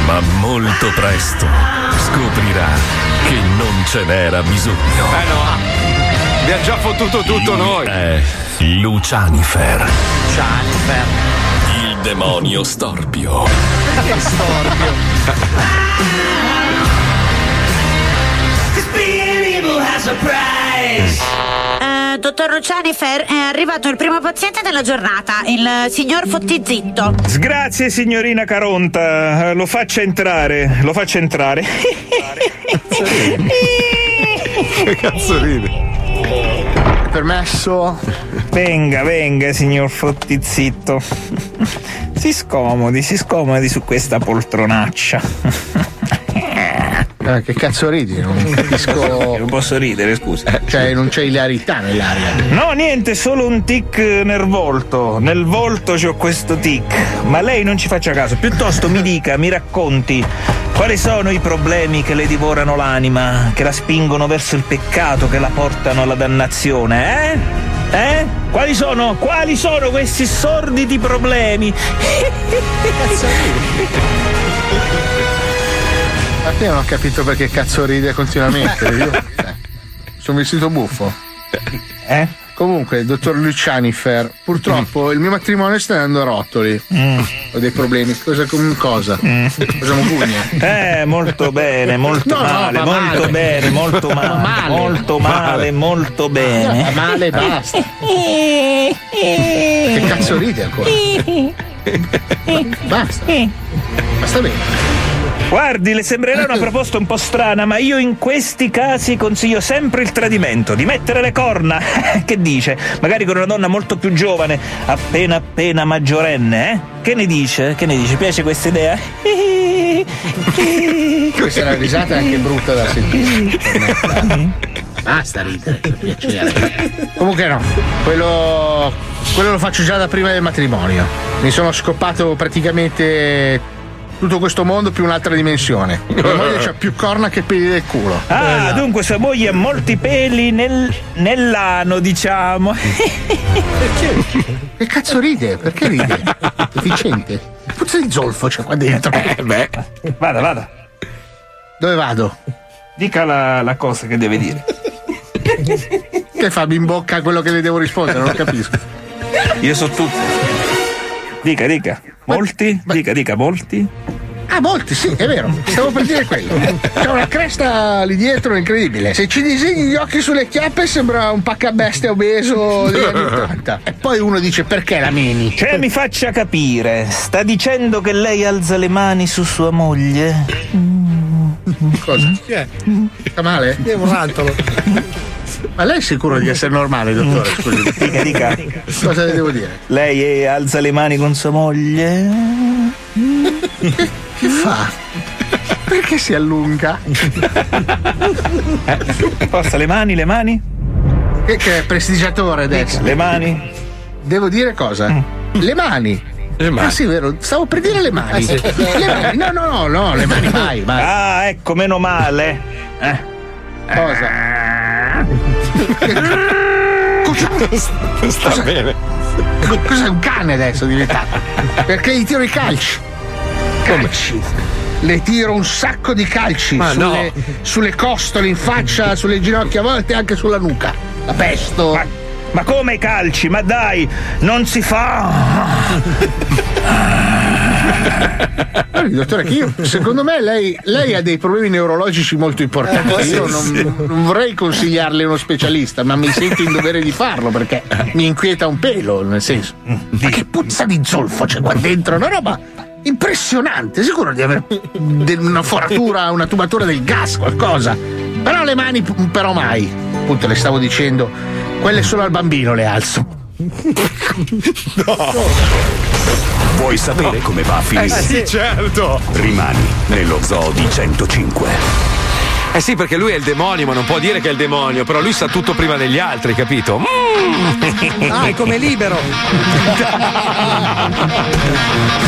Ma molto presto scoprirà che non ce n'era bisogno. Vi ha già fottuto tutto noi. È Lucianifer. Il demonio storpio. Che storpio. Dottor Lucianifer, è arrivato il primo paziente della giornata, il signor Fottizitto. Grazie signorina Caronta, lo faccia entrare. Che cazzo ride? Permesso? Venga, signor Fottizitto. Si scomodi su questa poltronaccia. Che cazzo ridi? Non capisco. Non posso ridere, scusa. Cioè, non c'è ilarità nell'aria. No, niente, solo un tic nel volto. Nel volto c'ho questo tic. Ma lei non ci faccia caso. Piuttosto mi racconti, quali sono i problemi che le divorano l'anima, che la spingono verso il peccato, che la portano alla dannazione, Quali sono questi sordidi problemi? Che cazzo ridi? A te non ho capito perché cazzo ride continuamente. Io sono vestito buffo. Comunque, dottor Lucianifer, purtroppo il mio matrimonio sta andando a rotoli. Ho dei problemi. Cosa? Cosa mugugne? Molto bene, molto male, molto bene, molto male, molto male, molto bene. Male, basta. Che cazzo ride ancora? Basta. Basta bene. Guardi, le sembrerà una proposta un po' strana, ma io in questi casi consiglio sempre il tradimento, di mettere le corna. Che dice? Magari con una donna molto più giovane, appena maggiorenne, eh? Che ne dice? Che ne dice? Piace questa idea? Questa è una risata anche brutta da sentire. Basta ridere, per piacere. Comunque no, quello lo faccio già da prima del matrimonio. Mi sono scoppato praticamente tutto questo mondo più un'altra dimensione. Mia moglie c'ha più corna che peli del culo. Ah, dunque sua moglie ha molti peli nell'ano, diciamo. Perché? Che cazzo ride? Perché ride? Deficiente. Puzza di zolfo c'è qua dentro. Beh. Vada. Dove vado? Dica la cosa che deve dire. Che fa? Mi imbocca quello che le devo rispondere, non capisco. Io so tutto. Dica. Molti? Dica, molti? Ah, molti, sì, è vero. Stavo per dire quello. C'è una cresta lì dietro incredibile. Se ci disegni gli occhi sulle chiappe sembra un paccabestia obeso degli anni 80. E poi uno dice: perché la meni? Cioè, mi faccia capire. Sta dicendo che lei alza le mani su sua moglie? Cosa? Chi è? Sta male? È un rantolo. Ma lei è sicuro di essere normale, dottore? Scusi. Dica. Cosa le devo dire? Lei alza le mani con sua moglie? Che fa? Perché si allunga? Forza, le mani? Che è prestigiatore adesso. Le mani? Devo dire cosa? Le mani. Ah sì, vero, stavo per dire le mani. Sì. Le mani. No, le mani mai. Ah, ecco, meno male. Cosa? Sta bene. Cos'è un cane adesso diventato? Perché gli tiro i calci. Le tiro un sacco di calci sulle costole, in faccia, sulle ginocchia, a volte anche sulla nuca. La pesto. Ma come i calci? Ma dai, non si fa. Dottore, secondo me lei ha dei problemi neurologici molto importanti. Io non vorrei consigliarle uno specialista, ma mi sento in dovere di farlo perché mi inquieta un pelo, nel senso. Ma che puzza di zolfo c'è qua dentro? Una roba impressionante, sicuro di avere una foratura, una tubatura del gas, qualcosa. Però le mani, però mai. Appunto, le stavo dicendo, quelle solo al bambino le alzo. No. Vuoi sapere come va a finire? Sì, certo! Rimani nello Zodi 105. Sì, perché lui è il demonio, ma non può dire che è il demonio, però lui sa tutto prima degli altri, capito? È come libero!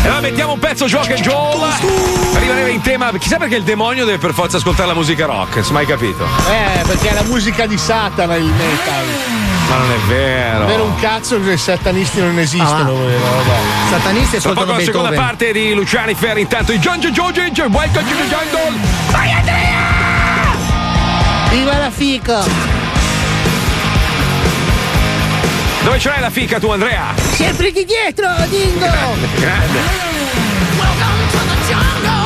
Allora mettiamo un pezzo Gioca e Giova per rimanere in tema. Chissà perché il demonio deve per forza ascoltare la musica rock, se mai capito. Perché è la musica di Satana il metal. Ma non è vero. Non è vero un cazzo che i satanisti non esistono. Satanisti ascoltano Beethoven. La seconda parte di Luciani Ferri, intanto i John, vai con Jungle. Vai Andrea! Viva la fica! Dove ce l'hai la fica tu Andrea? Sempre di dietro, Dingo! Grande. Welcome to the jungle.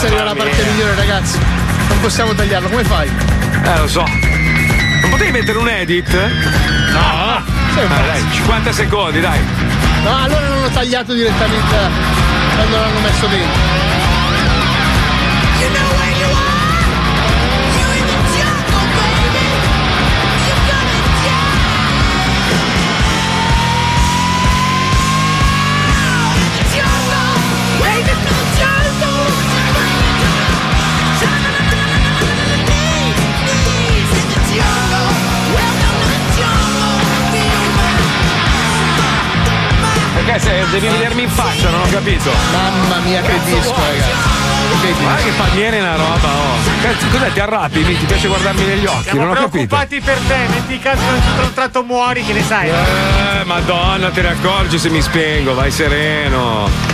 questa arriva la parte migliore, ragazzi. Non possiamo tagliarlo, come fai? Lo so. Non potevi mettere un edit? No. Dai, 50 secondi, dai. No, allora non l'ho tagliato direttamente quando l'hanno messo dentro. Devi vedermi in faccia, non ho capito. Mamma mia, che disco, ragazzi. Guarda che paniere una roba, oh. Cos'è, ti arrabbi? Ti piace guardarmi negli occhi? Siamo non ho capito. Siamo preoccupati per te, metti cazzo che tutto un tratto muori, che ne sai? Madonna, te ne accorgi se mi spengo, vai sereno.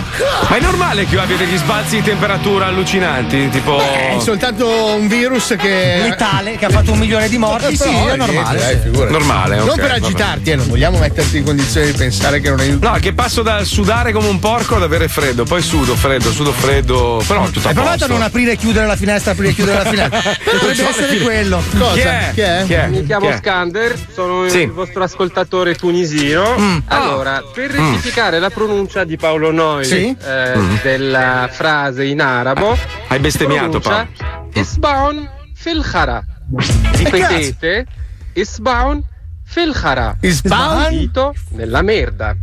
Ma è normale che io abbia degli sbalzi di temperatura allucinanti? Tipo. È soltanto un virus che. Letale, che ha fatto 1 milione di morti. Sì, è normale. Normale, okay, non per agitarti, non vogliamo metterti in condizione di pensare che non hai. No, che passo dal sudare come un porco ad avere freddo, poi sudo, freddo. Però tutto a posto. Hai provato a non aprire e chiudere la finestra, aprire e chiudere la finestra. Potrebbe essere quello. Cosa? Chi è? Mi chiamo Skander, sono il vostro ascoltatore tunisino. Allora, per rettificare la pronuncia di Paolo Noyes. Sì. Della frase in arabo hai bestemmiato, Paolo. Isbaun filkhara, ripetete isbaun filkhara, isbaun, il dito nella merda.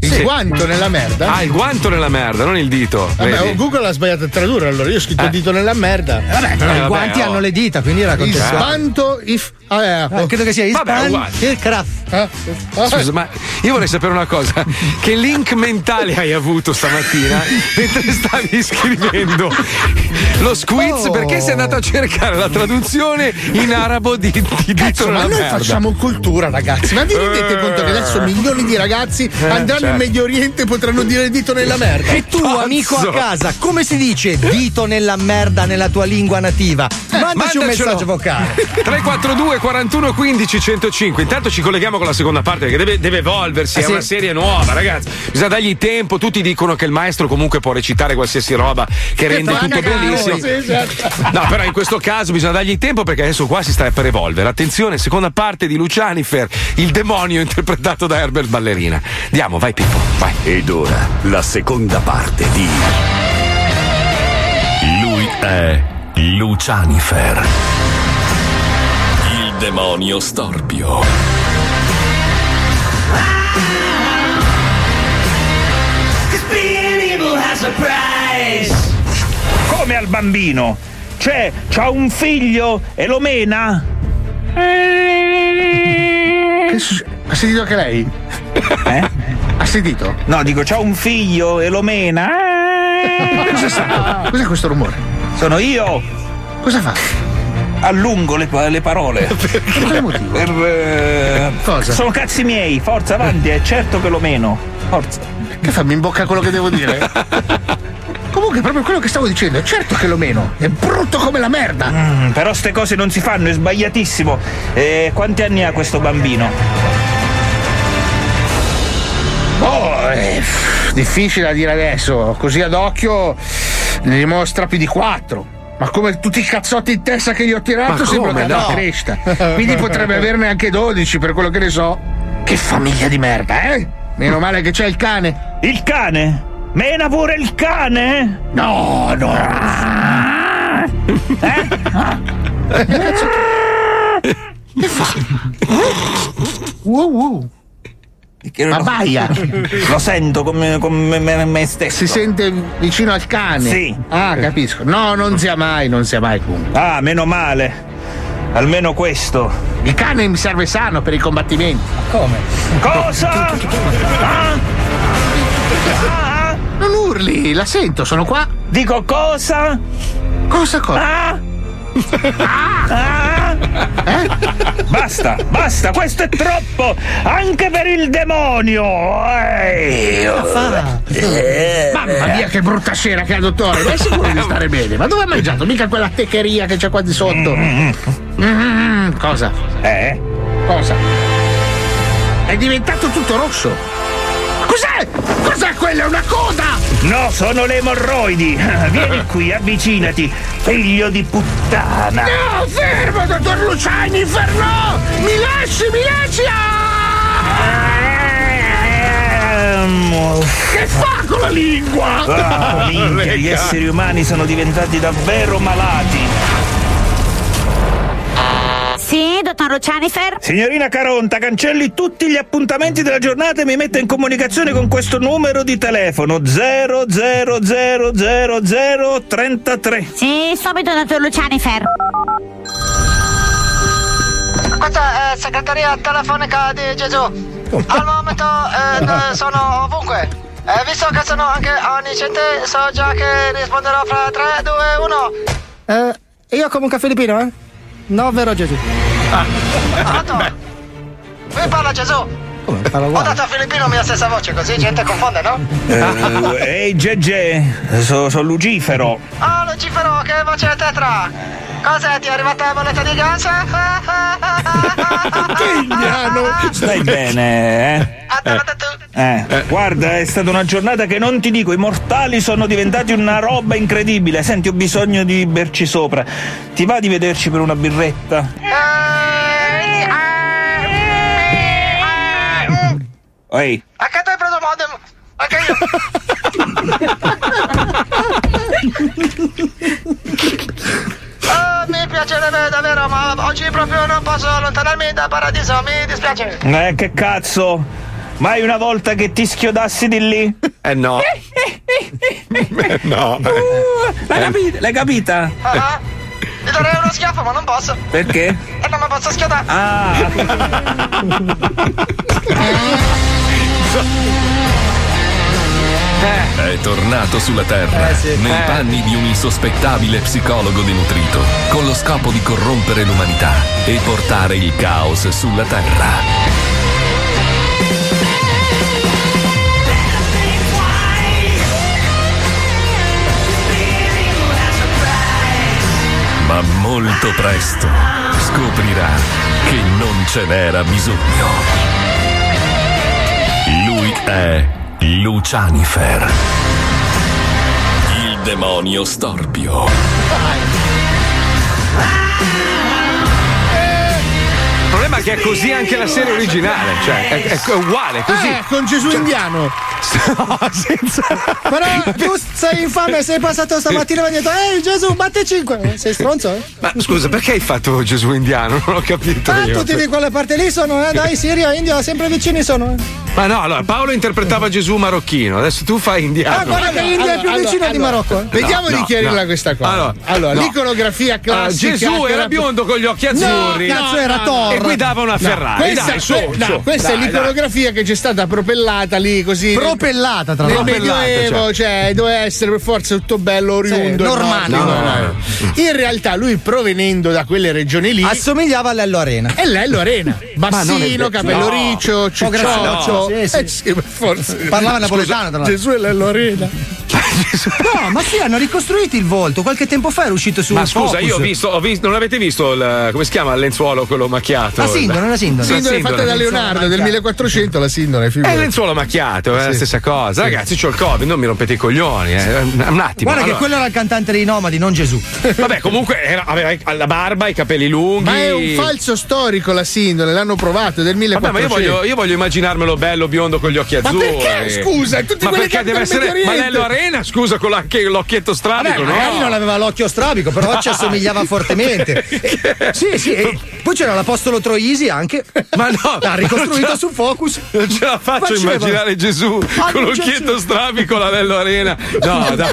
Il guanto nella merda? Ah, il guanto nella merda, non il dito. Vabbè, Google ha sbagliato a tradurre, allora io ho scritto dito nella merda. Vabbè, però i guanti hanno le dita, quindi era contestato. Ispanto, credo che sia ispanto, il craft. Scusa, ma io vorrei sapere una cosa. Che link mentale hai avuto stamattina mentre stavi scrivendo lo squiz? Perché sei andato a cercare la traduzione in arabo di dito nella merda? Ma noi facciamo cultura, ragazzi. Ma vi rendete conto che adesso milioni di ragazzi andranno in Medio Oriente, potranno dire dito nella merda. E tu, amico a casa, come si dice dito nella merda nella tua lingua nativa? Mandaci un messaggio vocale. 342 41 15 105. Intanto ci colleghiamo con la seconda parte, perché deve evolversi, è una serie nuova, ragazzi. Bisogna dargli tempo. Tutti dicono che il maestro comunque può recitare qualsiasi roba che rende tutto bellissimo. Sì, certo. No, però in questo caso bisogna dargli tempo, perché adesso qua si sta per evolvere. Attenzione, seconda parte di Lucifer, il demonio interpretato da Herbert Ballerina. Andiamo, vai Pippo, vai. Ed ora la seconda parte di Lui è Lucifer, il demonio storpio. Come al bambino, cioè c'ha un figlio e lo mena. Ha sentito anche lei? Ha sentito? No, dico, c'ha un figlio e lo mena. Cos'è questo rumore? Sono io. Cosa fa? Allungo le parole. Per quale motivo? Cosa? Sono cazzi miei, forza, avanti, è certo che lo meno. Forza. Che fammi in bocca quello che devo dire? Comunque, proprio quello che stavo dicendo, è certo che lo meno. È brutto come la merda. Però ste cose non si fanno, è sbagliatissimo. Quanti anni ha questo bambino? Difficile da dire adesso, così ad occhio ne dimostra più di 4. Ma come tutti i cazzotti in testa che gli ho tirato, sembra che abbia crescita. Quindi potrebbe averne anche 12, per quello che ne so. Che famiglia di merda, eh? Meno male che c'è il cane. Il cane? Mena pure il cane? No. Che fa? Wow. Ma baia! Lo sento come me stesso. Si sente vicino al cane? Sì. Ah, capisco. No, non sia mai comunque. Ah, meno male. Almeno questo. Il cane mi serve sano per i combattimenti. Come? Cosa? Ah? Non urli, la sento, sono qua. Dico cosa? Cosa? Basta, questo è troppo anche per il demonio. Mamma mia, che brutta scena che ha, dottore. Ma è sicuro di stare bene? Ma dove ha mangiato? Mica quella techeria che c'è qua di sotto. Cosa? Cosa? È diventato tutto rosso. Cos'è? Cos'è quella? È una coda! No, sono le emorroidi! Vieni qui, avvicinati, figlio di puttana! No, fermo, dottor Luciani, inferno! Mi lasci, mi lasci! Che fa con la lingua? Ah, minchia, gli esseri umani sono diventati davvero malati! Sì, dottor Lucianifer? Signorina Caronta, cancelli tutti gli appuntamenti della giornata e mi metta in comunicazione con questo numero di telefono 00000033. Sì, subito, dottor Lucianifer. Questa è segreteria telefonica di Gesù. Al momento sono ovunque. Visto che sono anche onnisciente, so già che risponderò fra 3, 2, 1. Io comunque filippino, eh? No, vero Gesù. Qui parla Gesù. Come parla? Ho dato a filippino mia stessa voce, così gente confonde, no? Ehi, Gege, sono Lucifero. Ah, Lucifero, che voce è tetra? Cos'è, ti è arrivata la bolletta di gas? Che stai bene, eh? Guarda, è stata una giornata che non ti dico, i mortali sono diventati una roba incredibile. Senti, ho bisogno di berci sopra. Ti va di vederci per una birretta? Ehi. Anche tu hai preso modem? Anche io. Mi piacerebbe davvero, ma oggi proprio non posso allontanarmi dal paradiso, mi dispiace. Che cazzo? Mai una volta che ti schiodassi di lì? No. No. L'hai capita? Ti darei uno schiaffo, ma non posso. Perché? Non mi posso schiodare. È tornato sulla Terra, sì, nei panni di un insospettabile psicologo denutrito, con lo scopo di corrompere l'umanità e portare il caos sulla Terra. Ma molto presto scoprirà che non ce n'era bisogno. Lui è Lucianifer, il demonio storpio. Il problema è che è così anche la serie originale, cioè è uguale, così. Con Gesù indiano. No, senza. Però tu sei infame, sei passato stamattina e mi hai detto ehi Gesù, batte 5. Sei stronzo, eh? Ma scusa, perché hai fatto Gesù indiano? Non ho capito. Ah, io. Tutti di quella parte lì sono, dai, Siria, India, sempre vicini sono. Ma no, allora Paolo interpretava Gesù marocchino, adesso tu fai indiano. Ah, guarda che l'India è più vicina di Marocco. Vediamo di chiarirla questa cosa. Allora, l'iconografia classica. Gesù era biondo con gli occhi azzurri. No, cazzo, era Thor. E guidava una Ferrari. Questa è l'iconografia che ci è stata propellata lì così. Propellata, tra l'altro. Nel Medioevo, cioè, doveva essere per forza tutto bello, oriundo, normale. In realtà lui, provenendo da quelle regioni lì, assomigliava a Lello Arena. È Lello Arena. Bassino, capello riccio, ciuccioccio. Sì, forse. Parlava napoletano, tra l'altro. Gesù e Lello Arena. No, ma sì, hanno ricostruito il volto. Qualche tempo fa era uscito su Focus. Ma scusa, io ho visto, non avete visto il, come si chiama il lenzuolo quello macchiato? La Sindone, la Sindone. Sindone fatta da Leonardo del 1400, la Sindone. È il lenzuolo macchiato, è la stessa cosa. Ragazzi, c'ho il Covid, non mi rompete i coglioni. Un attimo. Guarda che quello era il cantante dei Nomadi, non Gesù. Vabbè, comunque aveva la barba, i capelli lunghi. Ma è un falso storico la Sindone, l'hanno provato, del 1400. Vabbè, ma io voglio immaginarmelo bello, biondo con gli occhi azzurri. Ma perché, scusa? Tutti quelli che deve essere Lello Arena, scusa, con anche l'occhietto strabico. Vabbè, magari non aveva l'occhio strabico, però ci assomigliava fortemente. Sì. Poi c'era l'apostolo Troisi anche. Ma no, l'ha ricostruito su Focus. Non ce la faccio immaginare Gesù con l'occhietto strabico, l'anello Arena. No, dai,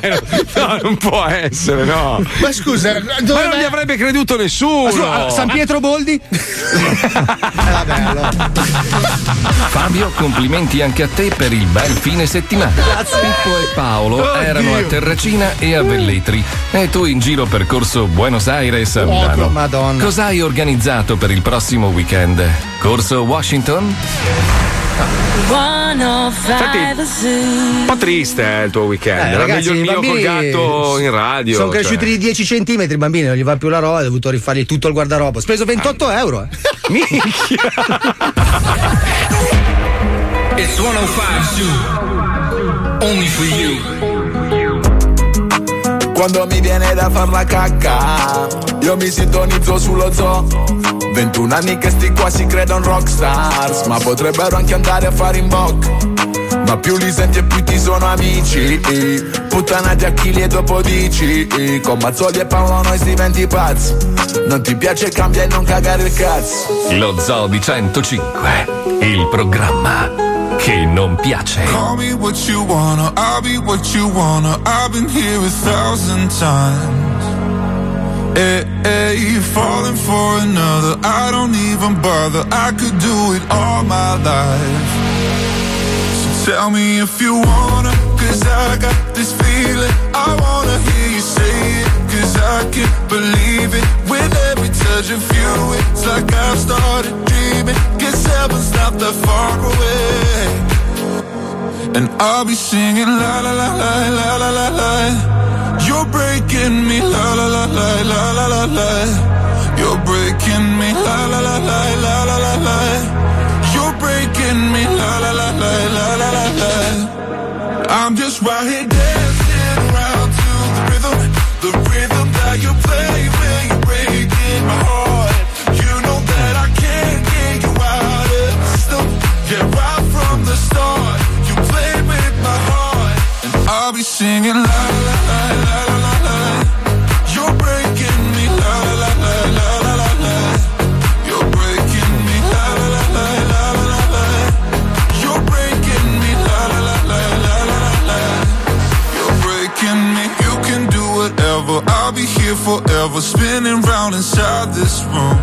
no, non può essere, no. Ma scusa, ma non gli avrebbe creduto nessuno. San Pietro Boldi. Vabbè, allora. Fabio, complimenti anche a te per il bel fine settimana. Grazie. Pippo e Paolo erano a Terracina e a Velletri, e tu in giro percorso Buenos Aires a Milano. Madonna. Cosa hai organizzato per il prossimo weekend? Corso Washington? Infatti, un po' triste il tuo weekend. Era ragazzi, meglio il mio col gatto in radio. Sono cresciuti di 10 centimetri i bambini, non gli va più la roba, ho dovuto rifargli tutto il guardaroba. Ho speso 28 euro. Minchia. It's 105 su Only for you. Quando mi viene da far la cacca, io mi sintonizzo sullo zoo. 21 anni che sti qua si credono rockstars, ma potrebbero anche andare a fare in bocca. Ma più li senti e più ti sono amici, puttanati a chili e dopo dici, con Mazzoli e Paolo noi si diventi pazzi. Non ti piace cambia e non cagare il cazzo. Lo Zodi 105, il programma che non piace. Call me what you wanna, I'll be what you wanna. I've been here 1,000 times. Hey, hey, you're falling for another, I don't even bother. I could do it all my life. Tell me if you wanna, cause I got this feeling. I wanna hear you say it, cause I can't believe it. With every touch of you, it's like I've started dreaming. Guess heaven's not that far away. And I'll be singing la la la la la la la la. You're breaking me la la la la la la la la. You're breaking me la la la la la la la la. You're breaking me, la la la la la la la la. I'm just right here dancing around to the rhythm that you play when you're breaking my heart. You know that I can't get you out of the system. Yeah, right from the start, you play with my heart, and I'll be singing la la la la la la la. You're breaking me, la la la la la la la la. You're breaking me, la la la la la. I'll be here forever, spinning round inside this room.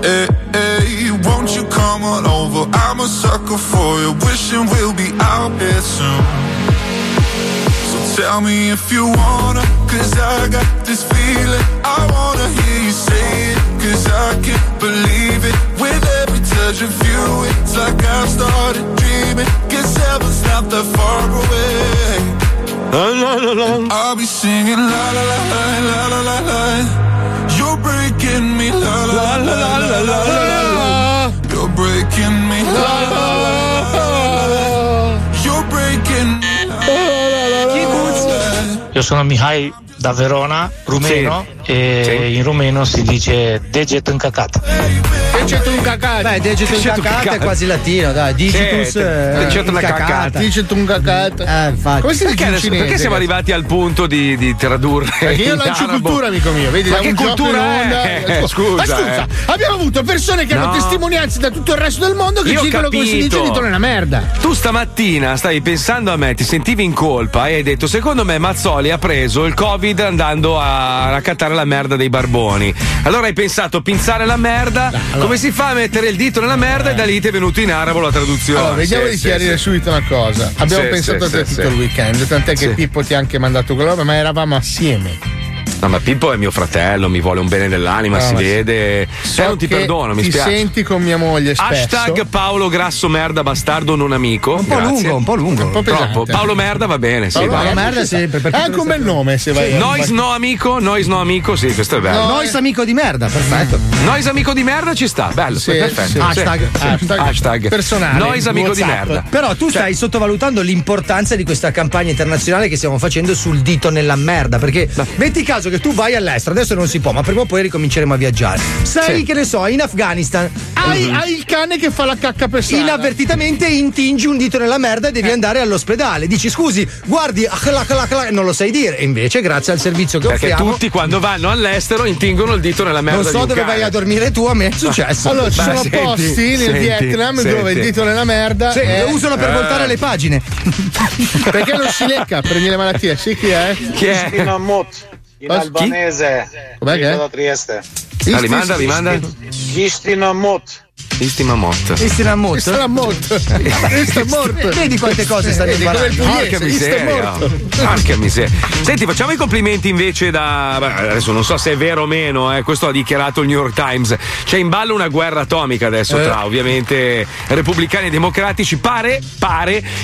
Hey, hey, won't you come on over? I'm a sucker for you, wishing we'll be out here soon. So tell me if you wanna, cause I got this feeling. I wanna hear you say it, cause I can't believe it. With every touch of you, it's like I've started dreaming. Guess heaven's not that far away. La, la, la, la. I'll be singing la la la la la la la la. You're breaking me la la la la la la la. You're breaking me la la la la la. You're breaking me la. Io sono Mihai da Verona, rumeno, sì. E sì, in rumeno si dice degetum cacata. Degetum cacata. Beh, degetum cacata è quasi latino, dai. Digetus, sì, degetum cacata. Digetum cacata. Infatti. Come si dice in cinese? Perché siamo arrivati al punto di tradurre? Perché io lancio cultura, amico mio, vedi? Ma che cultura è? Scusa. Ma scusa, abbiamo avuto persone che hanno testimonianze da tutto il resto del mondo che ci dicono come si dice dentro nella merda. Tu stamattina stavi pensando a me, ti sentivi in colpa e hai detto secondo me Mazzoli ha preso il Covid andando a raccattare la merda dei barboni. Allora hai pensato pinzare la merda, allora, come si fa a mettere il dito nella merda, e da lì ti è venuto in arabo la traduzione. Allora vediamo di chiarire subito una cosa. Abbiamo pensato a te tutto il weekend, tant'è che Pippo ti ha anche mandato quella roba, ma eravamo assieme. No, ma Pippo è mio fratello, mi vuole un bene dell'anima, si vede. So non ti perdono, mi spiace. Ti senti con mia moglie spesso. Hashtag Paolo Grasso merda bastardo non amico. Un po' lungo, un po' lungo. Un po' pesante. Troppo. Paolo merda va bene, Paolo, sì. Paolo merda sempre. È anche un bel nome se vai. Nois no amico, nois no amico, sì, questo è bello. Nois amico di merda, perfetto. Nois amico di merda ci sta, bello, sì, perfetto. Sì. Hashtag personale. Nois amico WhatsApp di merda. Però tu stai sottovalutando l'importanza di questa campagna internazionale che stiamo facendo sul dito nella merda, perché metti caso che tu vai all'estero, adesso non si può, ma prima o poi ricominceremo a viaggiare. Sei, che ne so, in Afghanistan, hai il cane che fa la cacca per strada. Inavvertitamente intingi un dito nella merda e devi andare all'ospedale. Dici scusi, guardi, non lo sai dire. E invece, grazie al servizio che offriamo. Perché tutti quando vanno all'estero intingono il dito nella merda. Non so dove vai a dormire tu, a me è successo. Allora, ci sono posti nel Vietnam dove il dito nella merda lo usano per voltare le pagine. Perché non si lecca, prendi le malattie. Sì, chi è? Chi è? In albanese, com'è che è? Da Trieste. Rimanda. Istinamot. Vedi quante cose stanno imparando. Porca miseria. Senti, facciamo i complimenti invece da. Adesso non so se è vero o meno, questo ha dichiarato il New York Times. C'è in ballo una guerra atomica adesso tra ovviamente repubblicani e democratici. Pare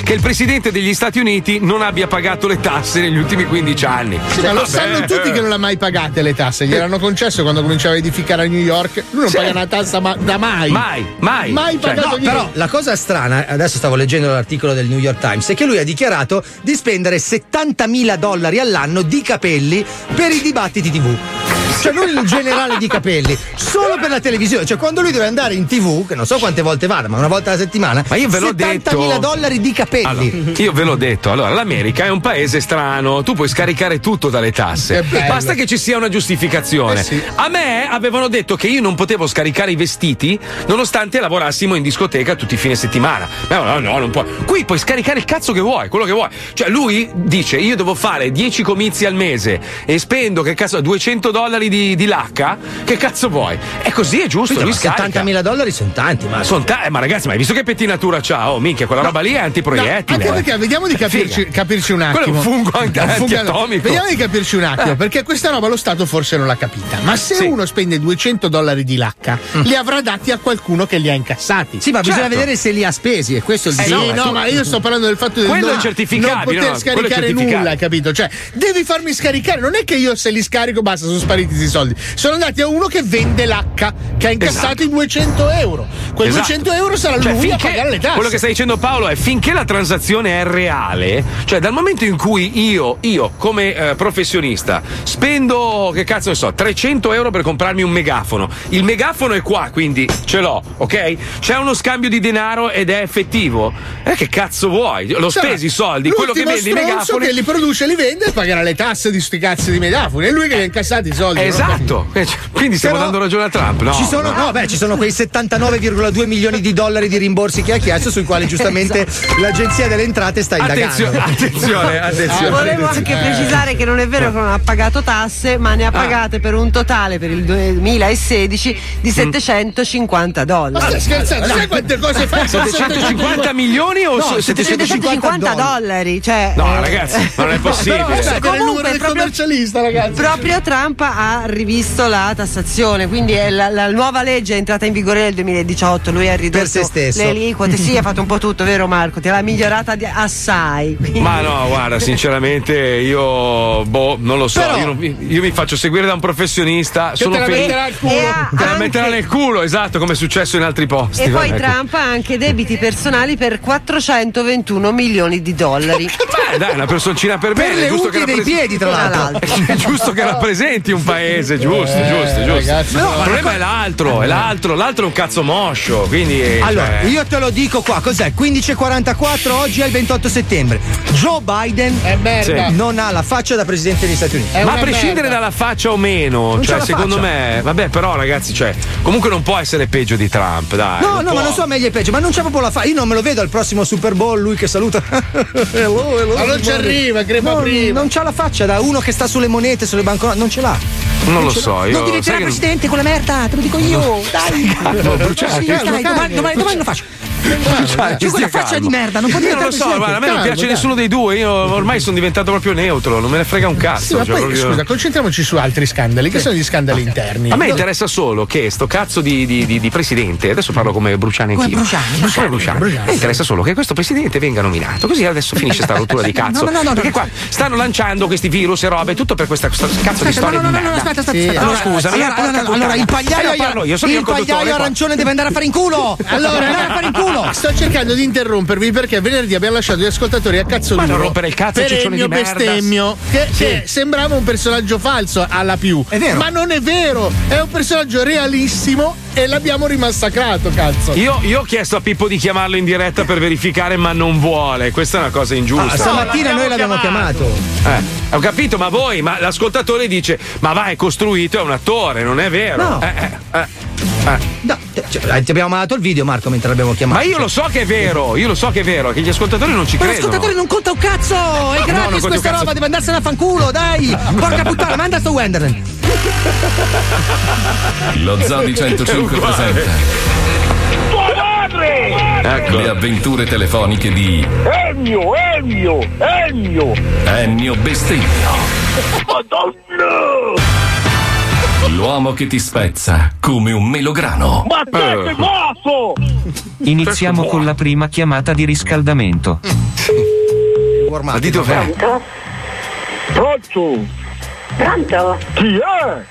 che il presidente degli Stati Uniti non abbia pagato le tasse negli ultimi 15 anni. Sì, ma lo sanno tutti che non ha mai pagate le tasse. Gliel'hanno concesso quando cominciava a edificare a New York. Lui non paga una tassa da mai. mai, mai pagato, cioè, no, però la cosa strana, adesso stavo leggendo l'articolo del New York Times, è che lui ha dichiarato di spendere $70.000 all'anno di capelli per i dibattiti TV. Cioè lui in generale di capelli, solo per la televisione, cioè quando lui deve andare in TV, che non so quante volte vada, ma una volta alla settimana, ma io ve l'ho detto, $70.000 di capelli. Allora, io ve l'ho detto, allora l'America è un paese strano, tu puoi scaricare tutto dalle tasse, basta che ci sia una giustificazione. Sì. A me avevano detto che io non potevo scaricare i vestiti nonostante lavorassimo in discoteca tutti i fine settimana. No, non puoi. Qui puoi scaricare il cazzo che vuoi, quello che vuoi. Cioè lui dice io devo fare 10 comizi al mese e spendo, che cazzo, $200 di lacca, che cazzo vuoi? È così, è giusto. Quindi, lui $70.000 sono tanti, ma ragazzi, ma hai visto che pettinatura c'ha? Oh minchia, quella roba lì è antiproiettile. Anche perché vediamo di capirci un attimo. Quello è un fungo antiatomico. Vediamo di capirci un attimo, perché questa roba lo Stato forse non l'ha capita. Ma se uno spende $200 di lacca, li avrà dati a qualcuno che li ha incassati. Sì, ma bisogna vedere se li ha spesi, e questo è il discorso. No, ma io sto parlando del fatto di non poter scaricare nulla, capito? Cioè, devi farmi scaricare, non è che io se li scarico basta, sono spariti i soldi. Sono andati a uno che vende lacca, che ha incassato i €200. Quel €200 sarà, cioè, lui a pagare le tasse. Quello che stai dicendo, Paolo, è finché la transazione è reale, cioè dal momento in cui io come professionista spendo, che cazzo ne so, €300 per comprarmi un megafono, il megafono è qua, quindi ce l'ho, ok? C'è uno scambio di denaro ed è effettivo, che cazzo vuoi? L'ho spesi i soldi, quello che vende i megafoni, che li produce, li vende e pagherà le tasse di sti cazzi di megafoni, è lui che li ha incassati i soldi. Esatto, quindi stiamo dando ragione a Trump. No, ci sono quei $79.2 milioni di dollari di rimborsi che ha chiesto, sui quali giustamente l'agenzia delle entrate sta indagando. Attenzione. Volevo anche precisare che non è vero che non ha pagato tasse, ma ne ha pagate per un totale per il 2016 di $750. Ma stai scherzando? Sai quante cose fai? $750 milioni o $750? Cioè, no, ragazzi, non è possibile. Comunque, il commercialista, ragazzi. Proprio Trump ha rivisto la tassazione, quindi è la nuova legge è entrata in vigore nel 2018, lui ha ridotto le aliquote, ha fatto un po' tutto, vero Marco? Te l'ha migliorata assai, quindi. Ma no, guarda, sinceramente io non lo so. Però, io mi faccio seguire da un professionista, sono te la metterà al culo, la metterà nel culo, esatto, come è successo in altri posti. E poi Trump ha anche debiti personali per $421 milioni. Beh, dai, una personcina per bene, è giusto che dei piedi, tra l'altro. È giusto che rappresenti un paese, giusto. Ragazzi, no, il problema è l'altro è un cazzo moscio, quindi allora, io te lo dico qua, cos'è? 15:44, oggi è il 28 settembre. Joe Biden non ha la faccia da presidente degli Stati Uniti. Ma a prescindere dalla faccia o meno, cioè secondo me, vabbè, però ragazzi, cioè, comunque non può essere peggio di Trump, dai. No, ma non so meglio e peggio, ma non c'è proprio la faccia. Io non me lo vedo al prossimo Super Bowl lui che saluta. hello, ma non ci arriva, crepa prima. Non c'ha la faccia da uno che sta sulle monete, sulle banconote, non ce l'ha. Non lo so, io non diventerà presidente con la merda, te lo dico io. No. Dai, domani lo faccio. Io con la faccia di merda non può diventare presidente. Ma a me non piace nessuno dei due, io ormai sono diventato proprio neutro, non me ne frega un cazzo. Sì, scusa, concentriamoci su altri scandali, che sono gli scandali interni. A me interessa solo che sto cazzo di presidente, adesso parlo come Bruciani anch'io. Bruciani. Mi interessa solo che questo presidente venga nominato, così adesso finisce sta rottura di cazzo. No, perché qua stanno lanciando questi virus e robe, tutto per questa cazzo di storia. No, aspetta. Allora, scusa, allora il pagliaio parlo io, sono il pagliaio arancione deve andare a fare in culo. Allora, andare a fare in culo. Sto cercando di interrompervi perché venerdì abbiamo lasciato gli ascoltatori a cazzo duro. Ma non rompere il cazzo, ciccione di merda. Per Ennio Bestemmio, che sembrava un personaggio falso alla più. È vero. Ma non è vero, è un personaggio realissimo e l'abbiamo rimassacrato, cazzo. Io ho chiesto a Pippo di chiamarlo in diretta per verificare, ma non vuole. Questa è una cosa ingiusta. Stamattina noi l'abbiamo chiamato. Ho capito, ma l'ascoltatore dice: ma vai, è costruito, è un attore, non è vero? No. No, cioè, ti abbiamo mandato il video, Marco, mentre l'abbiamo chiamato. Ma io lo so che è vero, che gli ascoltatori non ci credono. Ma l'ascoltatore non conta un cazzo, è gratis questa roba, deve andarsene a fanculo, dai! Porca puttana, manda sto Wenderland. Lo Zodi 105 presenta tua madre! Ecco. Le avventure telefoniche di Ennio! Ennio Bestemmio. Madonna! L'uomo che ti spezza come un melograno. Ma te sei morto! Iniziamo con la prima chiamata di riscaldamento. Ma di dov'è? Pronto? Pronto? Chi è?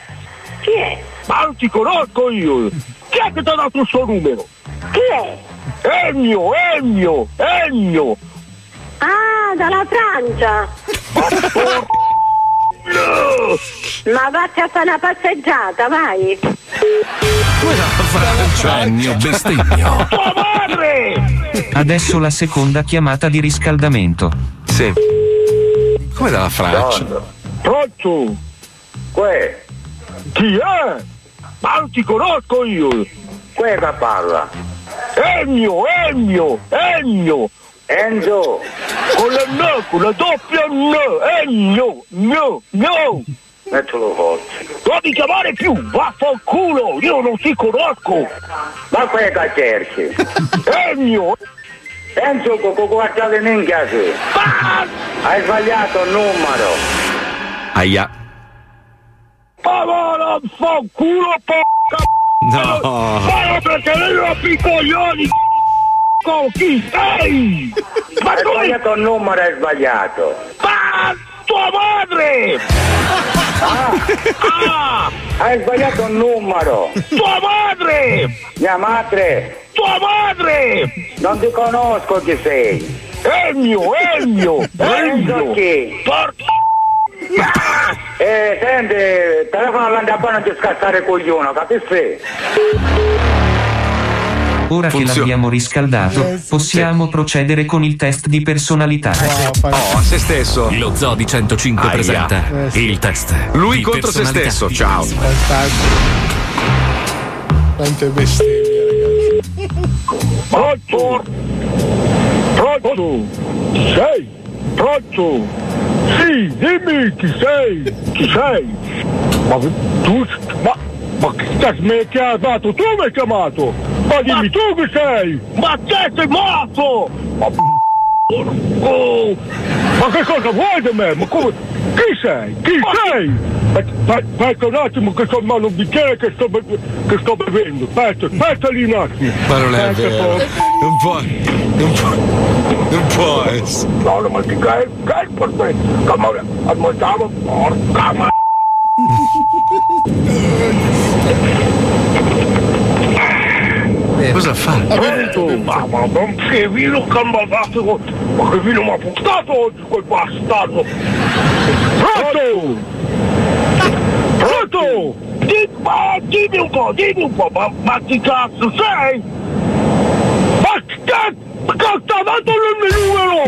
Ma non ti conosco io! Chi è che ti ha dato il suo numero? Chi è? Ennio! Ah, dalla Francia! Ma vatti a fare una passeggiata, vai! Quella Francia! Ennio Bestemmio! Tua madre! Adesso la seconda chiamata di riscaldamento. Sì. Come dalla Francia? Pronto? Uè? Chi è? Ma non ti conosco io! Quella parla! Ennio! Enzo! Con la N, con la doppia N! Ennio! No! Mettilo forte! Non mi chiamare più! Vaffanculo! Io non ti conosco! Ma quella cerchi! Ennio! Enzo, guardate in casa! Hai sbagliato il numero! Aia! Pavola, fanculo, porca! No! Ma perché lei non piccoglioni! Chi sei? Ma hai sbagliato il numero, hai sbagliato! Ma tua madre! Hai sbagliato il numero! Tua madre! Mia madre! Tua madre! Non ti conosco chi sei! Ennio! Chi? Senti, telefono all'andabano non ti scassare il coglione, capisci? Ora che l'abbiamo riscaldato, possiamo procedere con il test di personalità. A se stesso. Lo Zodi 105 presenta il test. Lui contro se stesso, ciao. Tante bestemmie, ragazzi. Pronto? Sei? Pronto? Sì, dimmi chi sei? Ma tu... Ma che cazzo mi hai chiamato? Tu mi hai chiamato! Ma dimmi tu chi sei! Ma te sei morto! Ma che cosa vuoi da me? Ma come? Chi sei? Chi sei? Aspetta un attimo che sto in mano un bicchiere che sto bevendo. Aspetta lì un attimo. Ma non è vero. Non può essere. No, ma che cazzo è per me? Come ascoltavo? Porca ma... Cosa fa? Ma che vino cambaldato! Ma che vino mi ha portato oggi quel bastardo! Pronto! Dimmi un po', ma chi cazzo sei? Ma che cazzo ha dato il mio numero?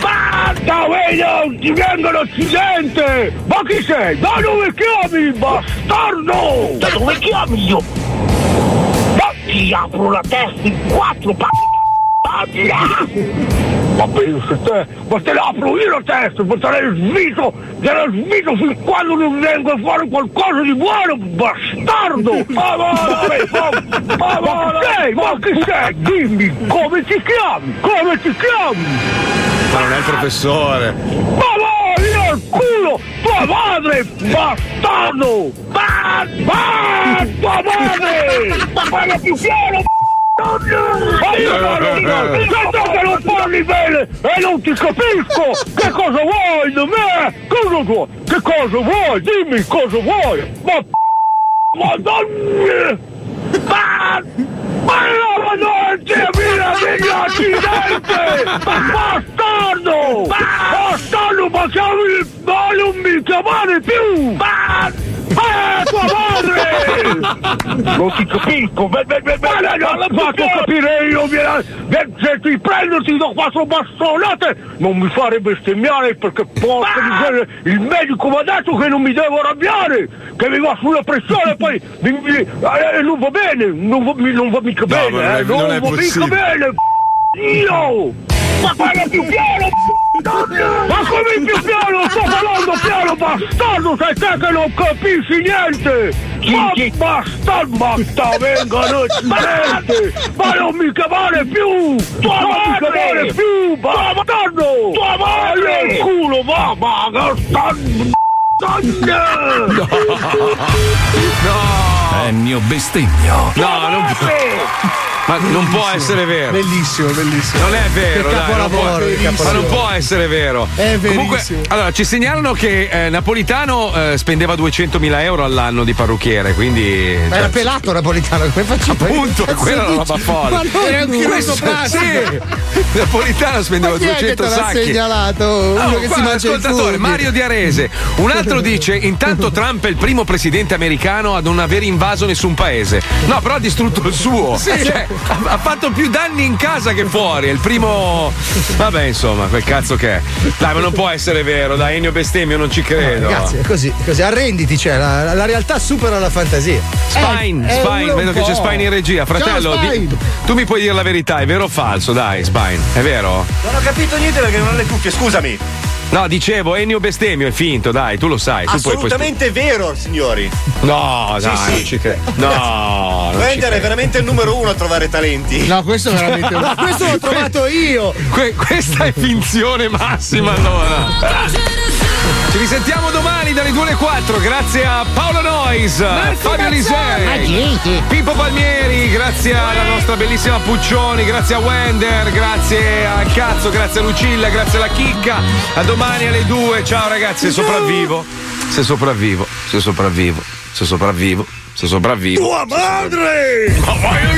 Basta, vedi, ti vengono accidente! Ma chi sei? Da dove chiami, bastardo? Da dove chiami io? Ma ti apro la testa in quattro, ma penso te, ma te la apro io la testa, ma te la svito fin quando non vengo a fare qualcosa di buono, bastardo! Ma chi sei? Dimmi, come ti chiami? Ma non è il professore! Ma il culo! Tua madre, bastardo! Ma tua madre! Ma la più fiero! Ma io che non parli bene e non ti capisco! Che cosa vuoi da me? Che cosa vuoi? Dimmi cosa vuoi! Madonna! Ma bastardo! Bastardo, ma non mi chiamare più! Tua madre! Non ti capisco! Faccio capire io! Se ti prendo ti do quattro bastonate! Non mi fare bestemmiare perché porca miseria! Il medico mi ha detto che non mi devo arrabbiare! Che mi va sulla pressione e poi non va bene! Non va mica bene! Io! Ma parla più piano! Ma come più piano? Sto parlando piano, bastardo! Sei te che non capisci niente! Ma non mi chiamare più! Bastardo! Tua madre! Il culo, ma bastardo! No! Ennio Bestemmio. No, non può. Ma bellissimo. Non può essere vero. Bellissimo, bellissimo. Non è vero, dai, non può, ma non può essere vero. È verissimo. Comunque, allora, ci segnalano che Napolitano spendeva 200.000 euro all'anno di parrucchiere, quindi. Ma era pelato Napolitano, come facciamo? Appunto, quella è una roba folle. Ma non era un chirurgo plastico. Sì. Napolitano spendeva 200 sacchi. L'ha segnalato uno che si mangia il furbi. Mario Diarese. Un altro dice: intanto Trump è il primo presidente americano a non aver invaso nessun paese. No, però ha distrutto il suo. Sì, cioè, ha fatto più danni in casa che fuori. È il primo. Vabbè, insomma, quel cazzo che è. Dai, ma non può essere vero, dai, Ennio Bestemmio, non ci credo. Ragazzi, è così, così. Arrenditi, cioè, la realtà supera la fantasia. Spine, vedo che c'è Spine in regia. Fratello, ciao, Spine. Tu mi puoi dire la verità, è vero o falso? Dai, Spine, è vero? Non ho capito niente perché non ho le cuffie, scusami. No, dicevo, Ennio Bestemmio è finto, dai, tu lo sai. Assolutamente tu puoi... vero, signori. No, dai, sì, non ci credo. No, Wender è veramente il numero uno a trovare talenti. No, questo è veramente. No, questo l'ho trovato io. Questa è finzione massima, allora. Ci risentiamo domani dalle 2 alle 4, grazie a Paolo Nois, Marco Fabio Lisei, Pippo Palmieri, grazie alla nostra bellissima Puccioni, grazie a Wender, grazie a Cazzo, grazie a Lucilla, grazie alla Chicca. A domani alle 2, ciao ragazzi, se sopravvivo, se sopravvivo, tua madre!